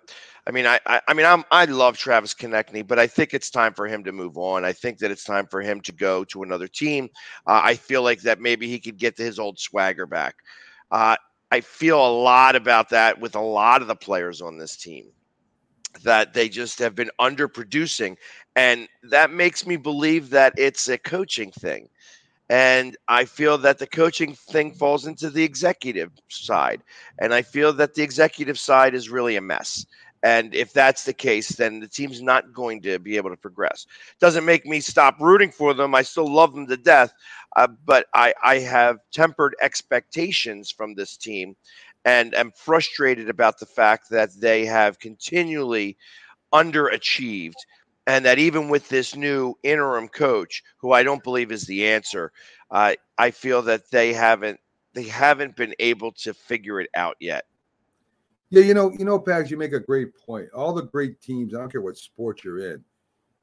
I love Travis Konechny, but I think it's time for him to move on. I think that it's time for him to go to another team. I feel like that maybe he could get his old swagger back. I feel a lot about that with a lot of the players on this team, that they just have been underproducing. And that makes me believe that it's a coaching thing. And I feel that the coaching thing falls into the executive side. And I feel that the executive side is really a mess. And if that's the case, then the team's not going to be able to progress. Doesn't make me stop rooting for them. I still love them to death. But I have tempered expectations from this team and am frustrated about the fact that they have continually underachieved, and that even with this new interim coach, who I don't believe is the answer, I feel that they haven't been able to figure it out yet. Yeah, Pags, you make a great point. All the great teams, I don't care what sport you're in,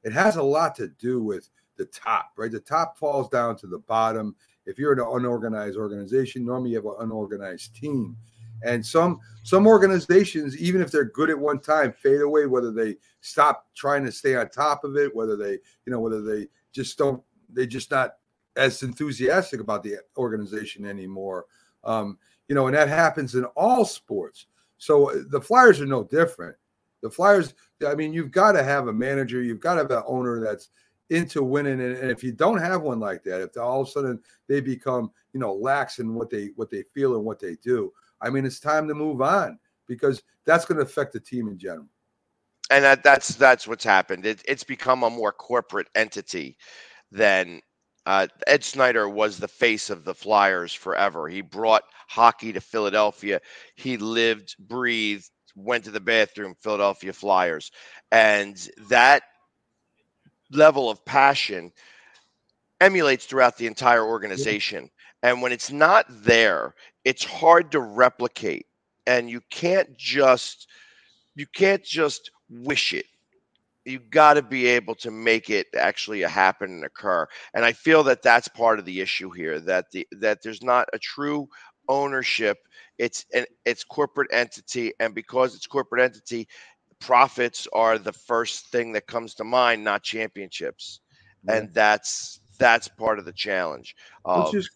it has a lot to do with the top, right? The top falls down to the bottom. If you're an unorganized organization, normally you have an unorganized team. And some organizations, even if they're good at one time, fade away, whether they stop trying to stay on top of it, whether they're just not as enthusiastic about the organization anymore. And that happens in all sports. So the Flyers are no different. The Flyers, you've got to have a manager. You've got to have an owner that's into winning. And if you don't have one like that, if all of a sudden they become, lax in what they feel and what they do, it's time to move on, because that's going to affect the team in general. And that's what's happened. It's become a more corporate entity than Ed Snyder was the face of the Flyers forever. He brought hockey to Philadelphia. He lived, breathed, went to the bathroom, Philadelphia Flyers. And that level of passion emulates throughout the entire organization. And when it's not there, it's hard to replicate. And you can't just wish it. You got to be able to make it actually happen and occur. And I feel that that's part of the issue here, that there's not a true ownership. It's corporate entity. And because it's corporate entity, profits are the first thing that comes to mind, not championships. Yeah. And that's part of the challenge. Which is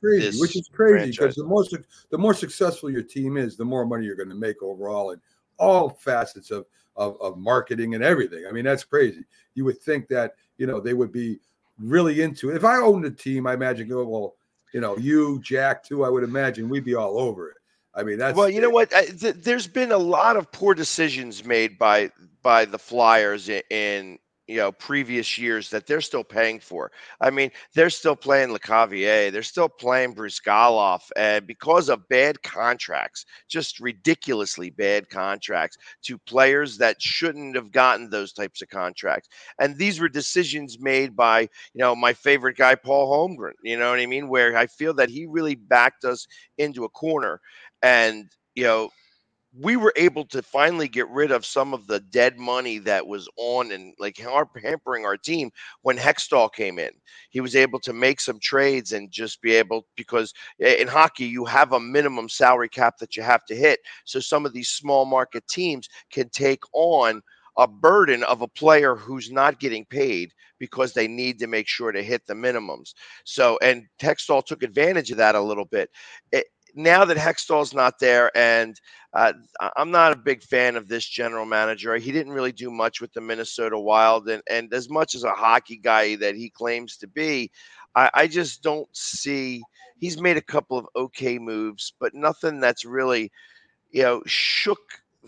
crazy because the more successful your team is, the more money you're going to make overall in all facets of marketing and everything. That's crazy. You would think that, they would be really into it. If I owned a team, I imagine, you, Jack, too, I would imagine we'd be all over it. You know what? There's been a lot of poor decisions made by the Flyers in you know, previous years that they're still paying for. I mean, they're still playing LeCavier. They're still playing Bruce Goloff. And because of bad contracts, just ridiculously bad contracts to players that shouldn't have gotten those types of contracts. And these were decisions made by, you know, my favorite guy, Paul Holmgren, you know what I mean? Where I feel that he really backed us into a corner. And, you know, we were able to finally get rid of some of the dead money that was on and like hampering our team when Hextall came in. He was able to make some trades and just be able, because in hockey, you have a minimum salary cap that you have to hit. So some of these small market teams can take on a burden of a player who's not getting paid because they need to make sure to hit the minimums. So, and Hextall took advantage of that a little bit. Now that Hextall's not there, and I'm not a big fan of this general manager. He didn't really do much with the Minnesota Wild, and as much as a hockey guy that he claims to be, I just don't see – he's made a couple of okay moves, but nothing that's really, you know, shook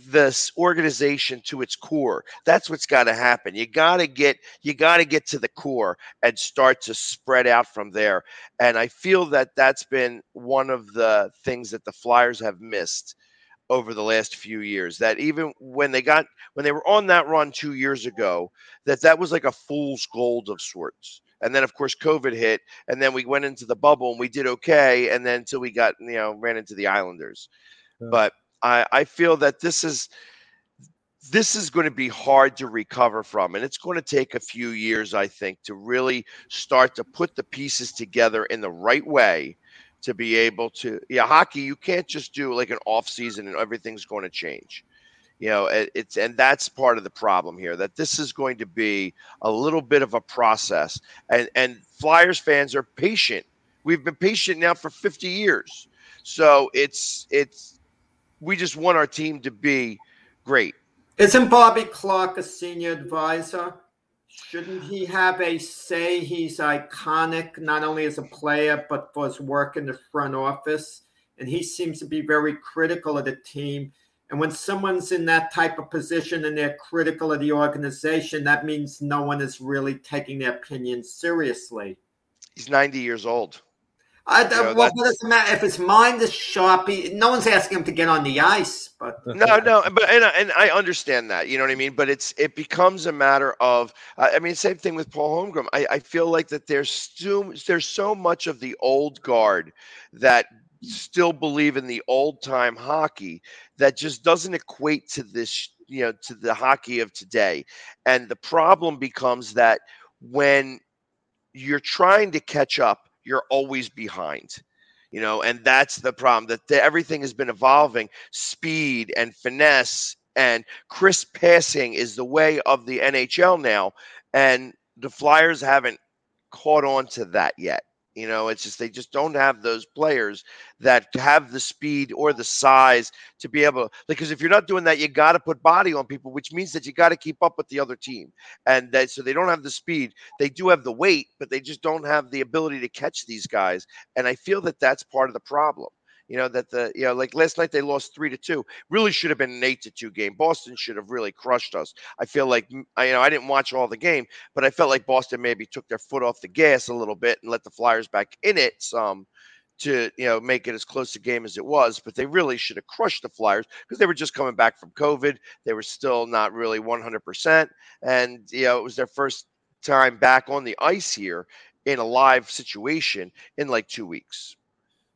this organization to its core. That's what's got to happen. You got to get to the core and start to spread out from there. And I feel that that's been one of the things that the Flyers have missed over the last few years, that even when they were on that run 2 years ago, that was like a fool's gold of sorts. And then, of course, COVID hit, and then we went into the bubble and we did okay. And then until we got, you know, ran into the Islanders. Yeah. But I feel that this is going to be hard to recover from, and it's going to take a few years, I think, to really start to put the pieces together in the right way to be able to. Yeah, hockey, you can't just do like an off season and everything's going to change. You know, and that's part of the problem here, that this is going to be a little bit of a process, and Flyers fans are patient. We've been patient now for 50 years, so it's. We just want our team to be great. Isn't Bobby Clark a senior advisor? Shouldn't he have a say? He's iconic, not only as a player, but for his work in the front office. And he seems to be very critical of the team. And when someone's in that type of position and they're critical of the organization, that means no one is really taking their opinion seriously. He's 90 years old. What does it matter? If his mind is sharp, no one's asking him to get on the ice. But and I understand that. You know what I mean? But it becomes a matter of same thing with Paul Holmgren. I feel like that there's so much of the old guard that still believe in the old time hockey that just doesn't equate to this, you know, to the hockey of today. And the problem becomes that when you're trying to catch up, you're always behind, you know, and that's the problem, that everything has been evolving. Speed and finesse and crisp passing is the way of the NHL now. And the Flyers haven't caught on to that yet. You know, it's just, they just don't have those players that have the speed or the size to be able to, because if you're not doing that, you got to put body on people, which means that you got to keep up with the other team. And that, so they don't have the speed. They do have the weight, but they just don't have the ability to catch these guys. And I feel that that's part of the problem. You know, that like last night they lost 3-2. Really should have been an 8-2 game. Boston should have really crushed us. I feel like, I didn't watch all the game, but I felt like Boston maybe took their foot off the gas a little bit and let the Flyers back in it some to, you know, make it as close a game as it was. But they really should have crushed the Flyers because they were just coming back from COVID. They were still not really 100%. And, you know, it was their first time back on the ice here in a live situation in like 2 weeks.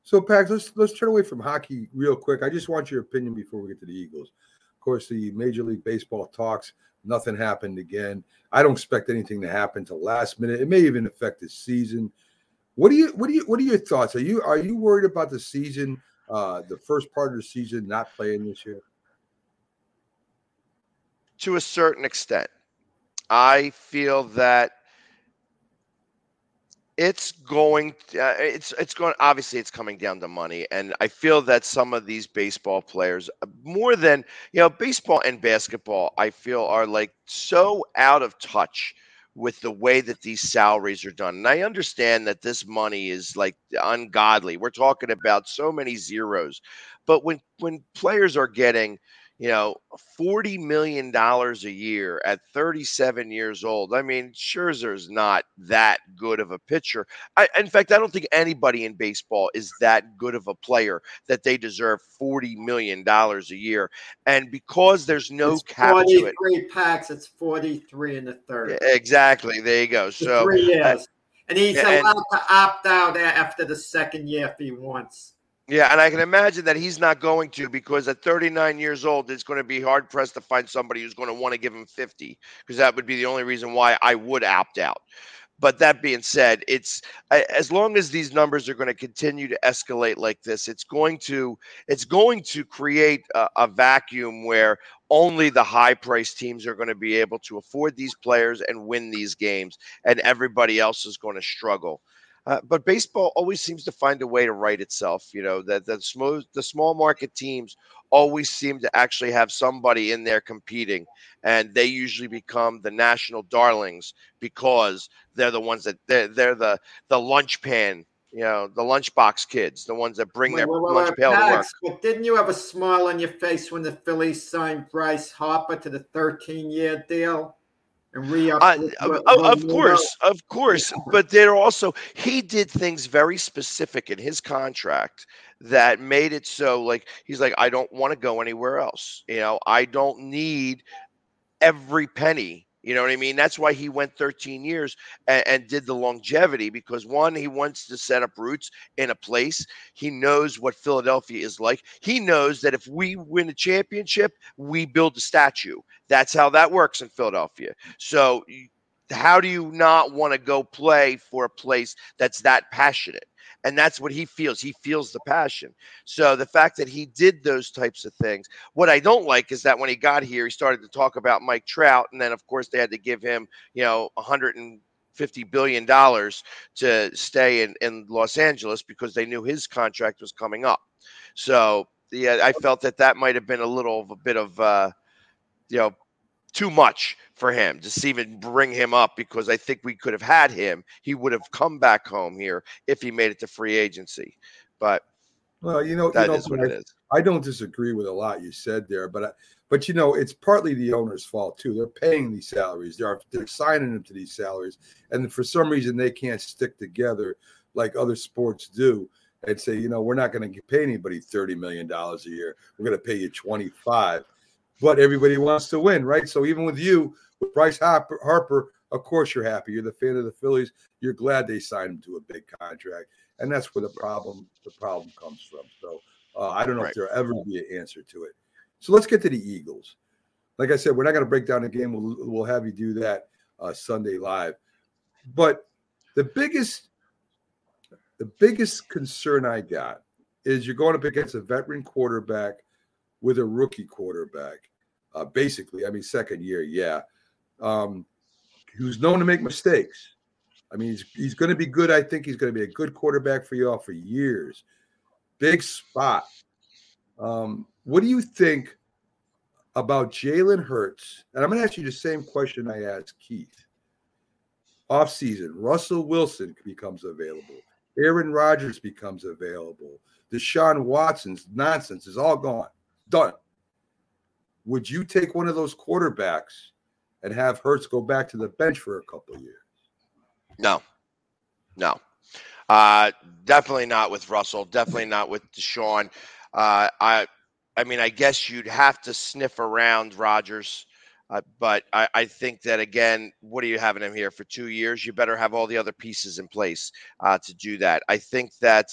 So, Pags, let's turn away from hockey real quick. I just want your opinion before we get to the Eagles. Of course, the Major League Baseball talks, nothing happened again. I don't expect anything to happen till last minute. It may even affect the season. What are your thoughts? Are you worried about the season, the first part of the season not playing this year? To a certain extent. I feel that it's going. Obviously, it's coming down to money, and I feel that some of these baseball players, more than, you know, baseball and basketball, I feel are like so out of touch with the way that these salaries are done. And I understand that this money is like ungodly. We're talking about so many zeros, but when players are getting, you know, $40 million a year at 37 years old. I mean, Scherzer's not that good of a pitcher. In fact, I don't think anybody in baseball is that good of a player that they deserve $40 million a year. And because there's no cap to it. 43 packs, it's 43 in the third. Yeah, exactly. There you go. So 3 years. And he's allowed to opt out after the second year if he wants. Yeah, and I can imagine that he's not going to, because at 39 years old, it's going to be hard-pressed to find somebody who's going to want to give him 50, because that would be the only reason why I would opt out. But that being said, it's as long as these numbers are going to continue to escalate like this, it's going to create a vacuum where only the high-priced teams are going to be able to afford these players and win these games, and everybody else is going to struggle. But baseball always seems to find a way to right itself. You know, that the small market teams always seem to actually have somebody in there competing, and they usually become the national darlings because they're the ones that they're the lunch pan, you know, the lunchbox kids, the ones that bring their lunch pail to work. But didn't you have a smile on your face when the Phillies signed Bryce Harper to the 13-year deal? Of course. But there also, he did things very specific in his contract that made it so, like, he's like, I don't want to go anywhere else. You know, I don't need every penny. You know what I mean? That's why he went 13 years and did the longevity, because one, he wants to set up roots in a place. He knows what Philadelphia is like. He knows that if we win a championship, we build a statue. That's how that works in Philadelphia. So how do you not want to go play for a place that's that passionate? And that's what he feels. He feels the passion. So the fact that he did those types of things, what I don't like is that when he got here, he started to talk about Mike Trout. And then, of course, they had to give him, you know, $150 billion to stay in Los Angeles because they knew his contract was coming up. So, yeah, I felt that might have been a bit of, you know, too much for him to even bring him up, because I think we could have had him. He would have come back home here if he made it to free agency. But well, that is what it is. I don't disagree with a lot you said there, but you know, it's partly the owner's fault too. They're paying these salaries. They're signing them to these salaries, and for some reason they can't stick together like other sports do and say, you know, we're not going to pay anybody $30 million a year. We're going to pay you 25. But everybody wants to win, right? So even with you, with Bryce Harper, of course you're happy. You're the fan of the Phillies. You're glad they signed him to a big contract, and that's where the problem comes from. So I don't know if there'll ever be an answer to it. So let's get to the Eagles. Like I said, we're not going to break down the game. We'll have you do that Sunday live. But the biggest concern I got is you're going up against a veteran quarterback with a rookie quarterback, basically. I mean, second year, yeah. Who's known to make mistakes. I mean, he's going to be good. I think he's going to be a good quarterback for y'all for years. Big spot. What do you think about Jalen Hurts? And I'm going to ask you the same question I asked Keith. Offseason, Russell Wilson becomes available. Aaron Rodgers becomes available. Deshaun Watson's nonsense is all gone. Done. Would you take one of those quarterbacks and have Hurts go back to the bench for a couple of years? No. Definitely not with Russell. Definitely not with Deshaun. I mean, I guess you'd have to sniff around Rodgers. But I think that, again, what are you having him here for 2 years? You better have all the other pieces in place to do that. I think that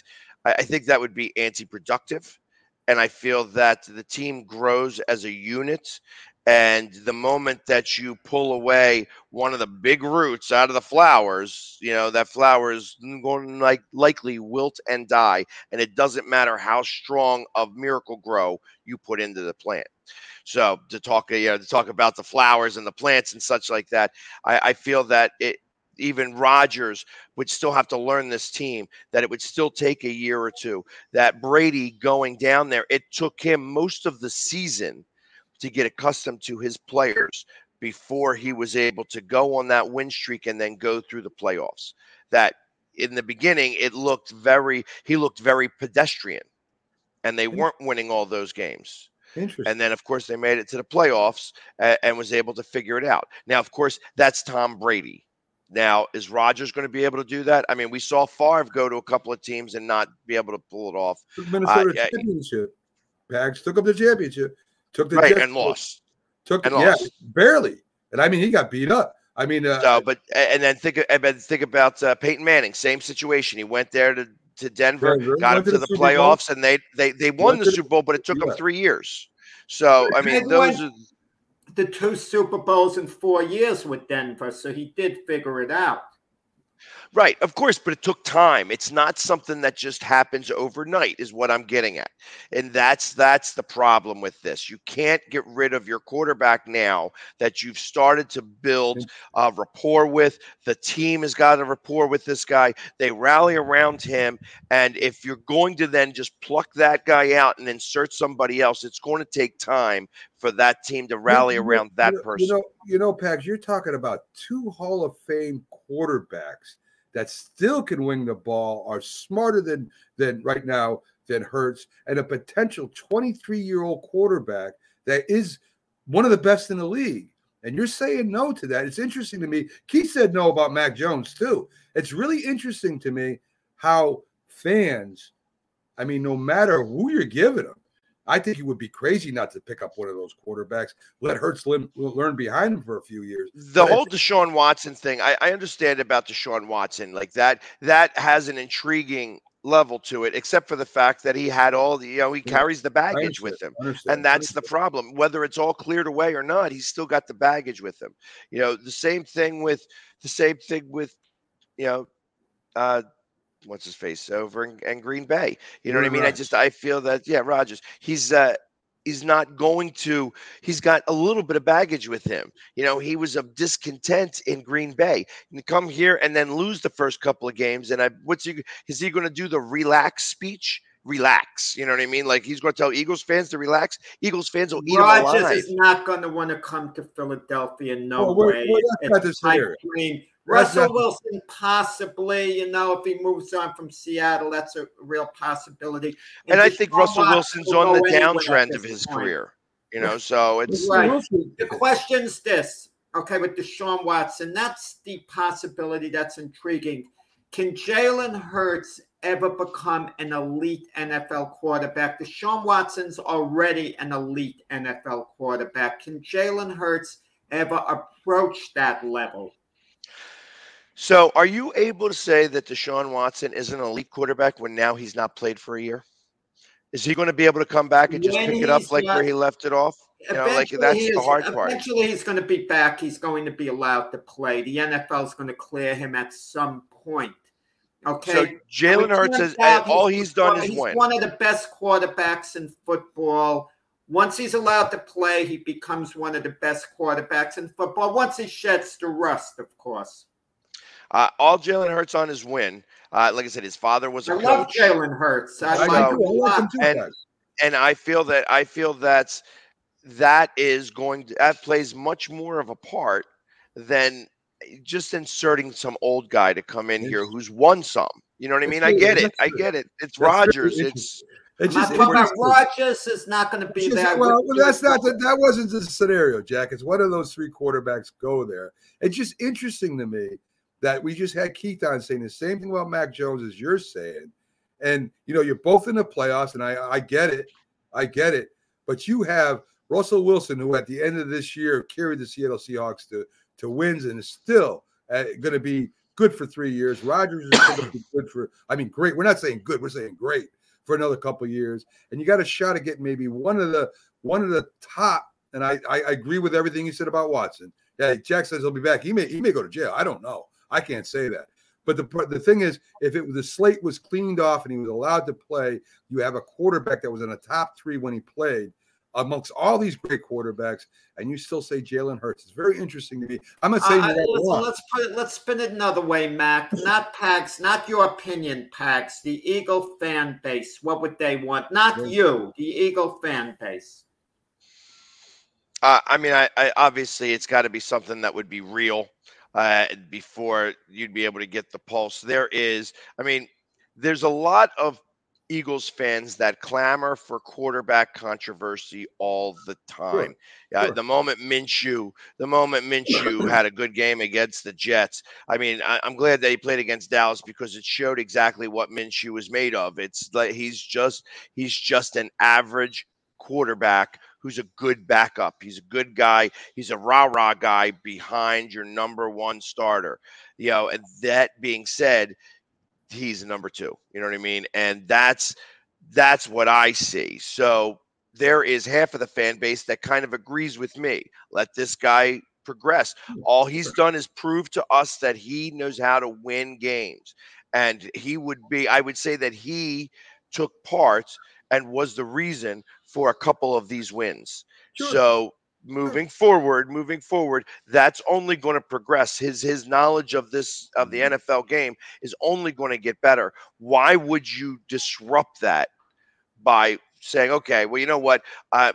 would be anti-productive. And I feel that the team grows as a unit. And the moment that you pull away one of the big roots out of the flowers, you know, that flower is going to likely wilt and die. And it doesn't matter how strong of Miracle-Gro you put into the plant. So to talk about the flowers and the plants and such like that, I feel that even Rodgers would still have to learn this team, that it would still take a year or two, that Brady going down there, it took him most of the season to get accustomed to his players before he was able to go on that win streak and then go through the playoffs. That in the beginning, he looked very pedestrian, and they weren't winning all those games. And then, of course, they made it to the playoffs and was able to figure it out. Now, of course, that's Tom Brady. Now, is Rodgers going to be able to do that? I mean, we saw Favre go to a couple of teams and not be able to pull it off. Took Minnesota championship. Pags took up the championship. Took the right, and lost. Lost. Barely. And, I mean, he got beat up. I mean, think about Peyton Manning. Same situation. He went there to Denver, got him to the playoffs, and they won the Super Bowl, but it took them 3 years. So, I mean, those are the two Super Bowls in 4 years with Denver, so he did figure it out. Right, of course, but it took time. It's not something that just happens overnight is what I'm getting at. And that's the problem with this. You can't get rid of your quarterback now that you've started to build rapport with. The team has got a rapport with this guy. They rally around him. And if you're going to then just pluck that guy out and insert somebody else, it's going to take time for that team to rally around that person. You know, Pags, you're talking about two Hall of Fame quarterbacks that still can wing the ball, are smarter than right now than Hurts, and a potential 23-year-old quarterback that is one of the best in the league. And you're saying no to that. It's interesting to me. Keith said no about Mac Jones, too. It's really interesting to me how fans, I mean, no matter who you're giving them, I think it would be crazy not to pick up one of those quarterbacks. Let Hurts learn behind him for a few years. The whole Deshaun Watson thing, I understand about Deshaun Watson. Like that has an intriguing level to it, except for the fact that he had all the, you know, he carries the baggage with him. And that's the problem. Whether it's all cleared away or not, he's still got the baggage with him. You know, the same thing with, you know, what's his face over in Green Bay? You know what I mean? Rodgers. I feel that, Rodgers, he's not going to, he's got a little bit of baggage with him. You know, he was of discontent in Green Bay and come here and then lose the first couple of games. And is he going to do the relax speech? Relax. You know what I mean? Like he's going to tell Eagles fans to relax. Eagles fans will eat him alive. Rodgers is not going to want to come to Philadelphia. No way. We're Russell Wilson, possibly, you know, if he moves on from Seattle, that's a real possibility. And I think Russell Wilson's on the downtrend of his career, you know, so it's. Right. The question's this, okay, with Deshaun Watson, that's the possibility that's intriguing. Can Jalen Hurts ever become an elite NFL quarterback? Deshaun Watson's already an elite NFL quarterback. Can Jalen Hurts ever approach that level? So are you able to say that Deshaun Watson is an elite quarterback when now he's not played for a year? Is he going to be able to come back and just pick it up like where he left it off? You know, like that's the hard part. Eventually he's going to be back. He's going to be allowed to play. The NFL is going to clear him at some point. Okay. So Jalen Hurts is all he's done is win. He's one of the best quarterbacks in football. Once he's allowed to play, he becomes one of the best quarterbacks in football. Once he sheds the rust, of course. All Jalen Hurts on is win. Like I said, his father was a coach. I love Jalen Hurts. And I feel that that is going to, that plays much more of a part than just inserting some old guy to come in here who's won some. You know what I mean? I get it. It's Rodgers. Rodgers is not going to be there. Well, that's not that wasn't the scenario, Jack. It's one of those three quarterbacks go there. It's just interesting to me that we just had Keith on saying the same thing about Mac Jones as you're saying. And, you know, you're both in the playoffs, and I get it. But you have Russell Wilson, who at the end of this year carried the Seattle Seahawks to wins and is still going to be good for 3 years. Rodgers is going to be great. We're not saying good. We're saying great for another couple of years. And you got a shot at getting maybe one of the top, and I agree with everything you said about Watson. Yeah, Jack says he'll be back. He may go to jail. I don't know. I can't say that. But the thing is, if the slate was cleaned off and he was allowed to play, you have a quarterback that was in the top three when he played amongst all these great quarterbacks, and you still say Jalen Hurts. It's very interesting to me. I'm not saying that. Let's spin it another way, Mac. Not Pags, not your opinion, Pags. The Eagle fan base, what would they want? Not you, the Eagle fan base. I obviously it's got to be something that would be real. Before you'd be able to get the pulse. There's a lot of Eagles fans that clamor for quarterback controversy all the time. Sure. The moment Minshew had a good game against the Jets. I mean, I'm glad that he played against Dallas because it showed exactly what Minshew was made of. It's like he's just an average quarterback who's a good backup. He's a good guy. He's a rah-rah guy behind your number one starter. You know, and that being said, he's number two, you know what I mean? And that's what I see. So there is half of the fan base that kind of agrees with me. Let this guy progress. All he's done is prove to us that he knows how to win games. And I would say that he took part and was the reason for a couple of these wins. Sure. So moving forward, that's only going to progress. His knowledge of the NFL game is only going to get better. Why would you disrupt that by saying, okay, well, you know what?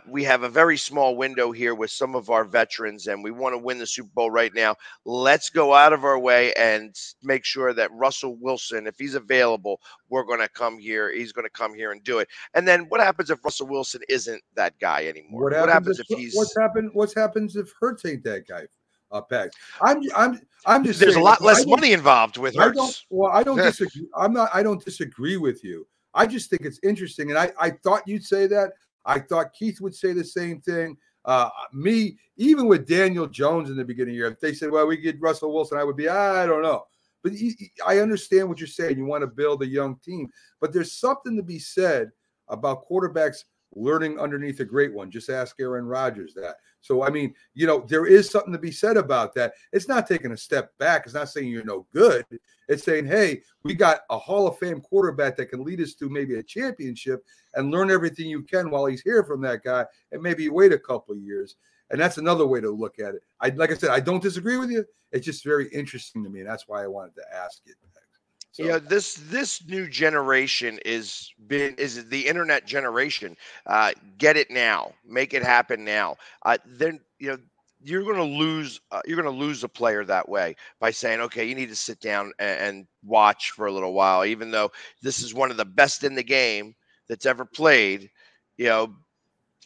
We have a very small window here with some of our veterans, and we want to win the Super Bowl right now. Let's go out of our way and make sure that Russell Wilson, if he's available, we're going to come here. He's going to come here and do it. And then what happens if Russell Wilson isn't that guy anymore? What happens if Hurts ain't that guy? Pags. I'm just. There's saying, a lot less money involved with Hurts. I don't disagree. I don't disagree with you. I just think it's interesting, and I thought you'd say that. I thought Keith would say the same thing. Even with Daniel Jones in the beginning of the year, if they said, well, we get Russell Wilson, I would be, I don't know. But I understand what you're saying. You want to build a young team. But there's something to be said about quarterbacks learning underneath a great one. Just ask Aaron Rodgers that. So, I mean, you know, there is something to be said about that. It's not taking a step back. It's not saying you're no good. It's saying, hey, we got a Hall of Fame quarterback that can lead us to maybe a championship, and learn everything you can while he's here from that guy, and maybe wait a couple of years. And that's another way to look at it. Like I said, I don't disagree with you. It's just very interesting to me, and that's why I wanted to ask it. So. Yeah, this new generation is the internet generation. Get it now, make it happen now. Then you're going to lose a player that way by saying, okay, you need to sit down and watch for a little while, even though this is one of the best in the game that's ever played. You know.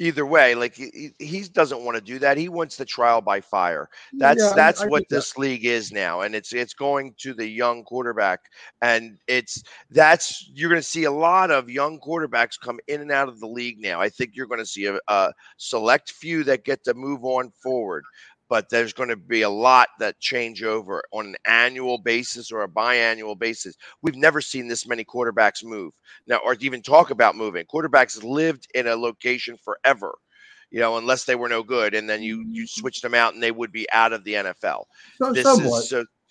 Either way, like he doesn't want to do that. He wants the trial by fire. That's what this league is now, and it's going to the young quarterback, and you're going to see a lot of young quarterbacks come in and out of the league now. I think you're going to see a select few that get to move on forward, but there's going to be a lot that change over on an annual basis or a biannual basis. We've never seen this many quarterbacks move now, or even talk about moving. Quarterbacks lived in a location forever, you know, unless they were no good, and then you switched them out, and they would be out of the NFL.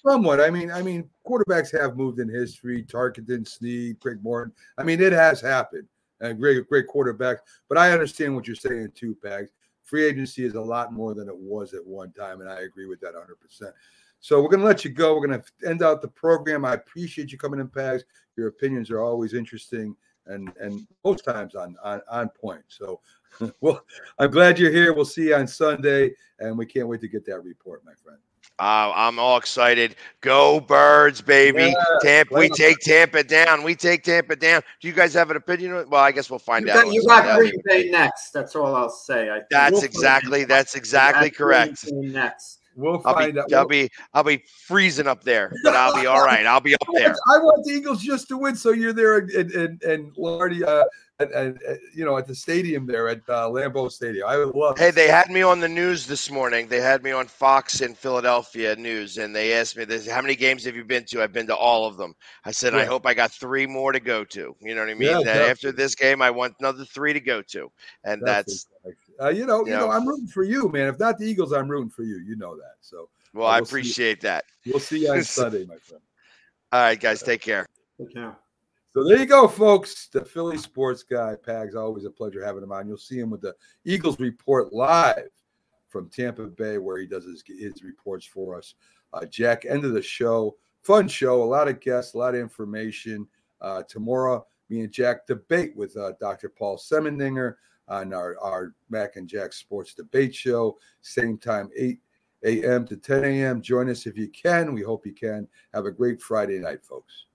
Somewhat. I mean, quarterbacks have moved in history. Tarkenton, Snead, Greg Morton. I mean, it has happened. Great quarterbacks. But I understand what you're saying too, Pags. Free agency is a lot more than it was at one time, and I agree with that 100%. So we're going to let you go. We're going to end out the program. I appreciate you coming in, Pags. Your opinions are always interesting and most times on point. So, well, I'm glad you're here. We'll see you on Sunday, and we can't wait to get that report, my friend. I'm all excited. Go Birds, baby. Yeah, Tampa. We take Tampa down. Do you guys have an opinion? Well, I guess we'll find out. You got Green Bay next. That's all I'll say. That's exactly correct. Next. We'll find out. I'll be freezing up there, but I'll be all right. I'll be up there. I want the Eagles just to win, so you're there and Lardy, at the stadium there at Lambeau Stadium. I would love. Hey, they had me on the news this morning. They had me on Fox in Philadelphia News, and they asked me this: how many games have you been to? I've been to all of them. I said, yeah. I hope I got 3 more to go to. You know what I mean? Yeah, that definitely. After this game, I want another 3 to go to, and that's. You know, I'm rooting for you, man. If not the Eagles, I'm rooting for you. You know that. So, well, I appreciate that. We'll see you on Sunday, my friend. All right, guys, take care. Take care. So there you go, folks. The Philly sports guy, Pags. Always a pleasure having him on. You'll see him with the Eagles report live from Tampa Bay, where he does his reports for us. Jack, end of the show. Fun show. A lot of guests. A lot of information. Tomorrow, me and Jack debate with Dr. Paul Semendinger on our Mac and Jack Sports Debate Show, same time, 8 a.m. to 10 a.m. Join us if you can. We hope you can. Have a great Friday night, folks.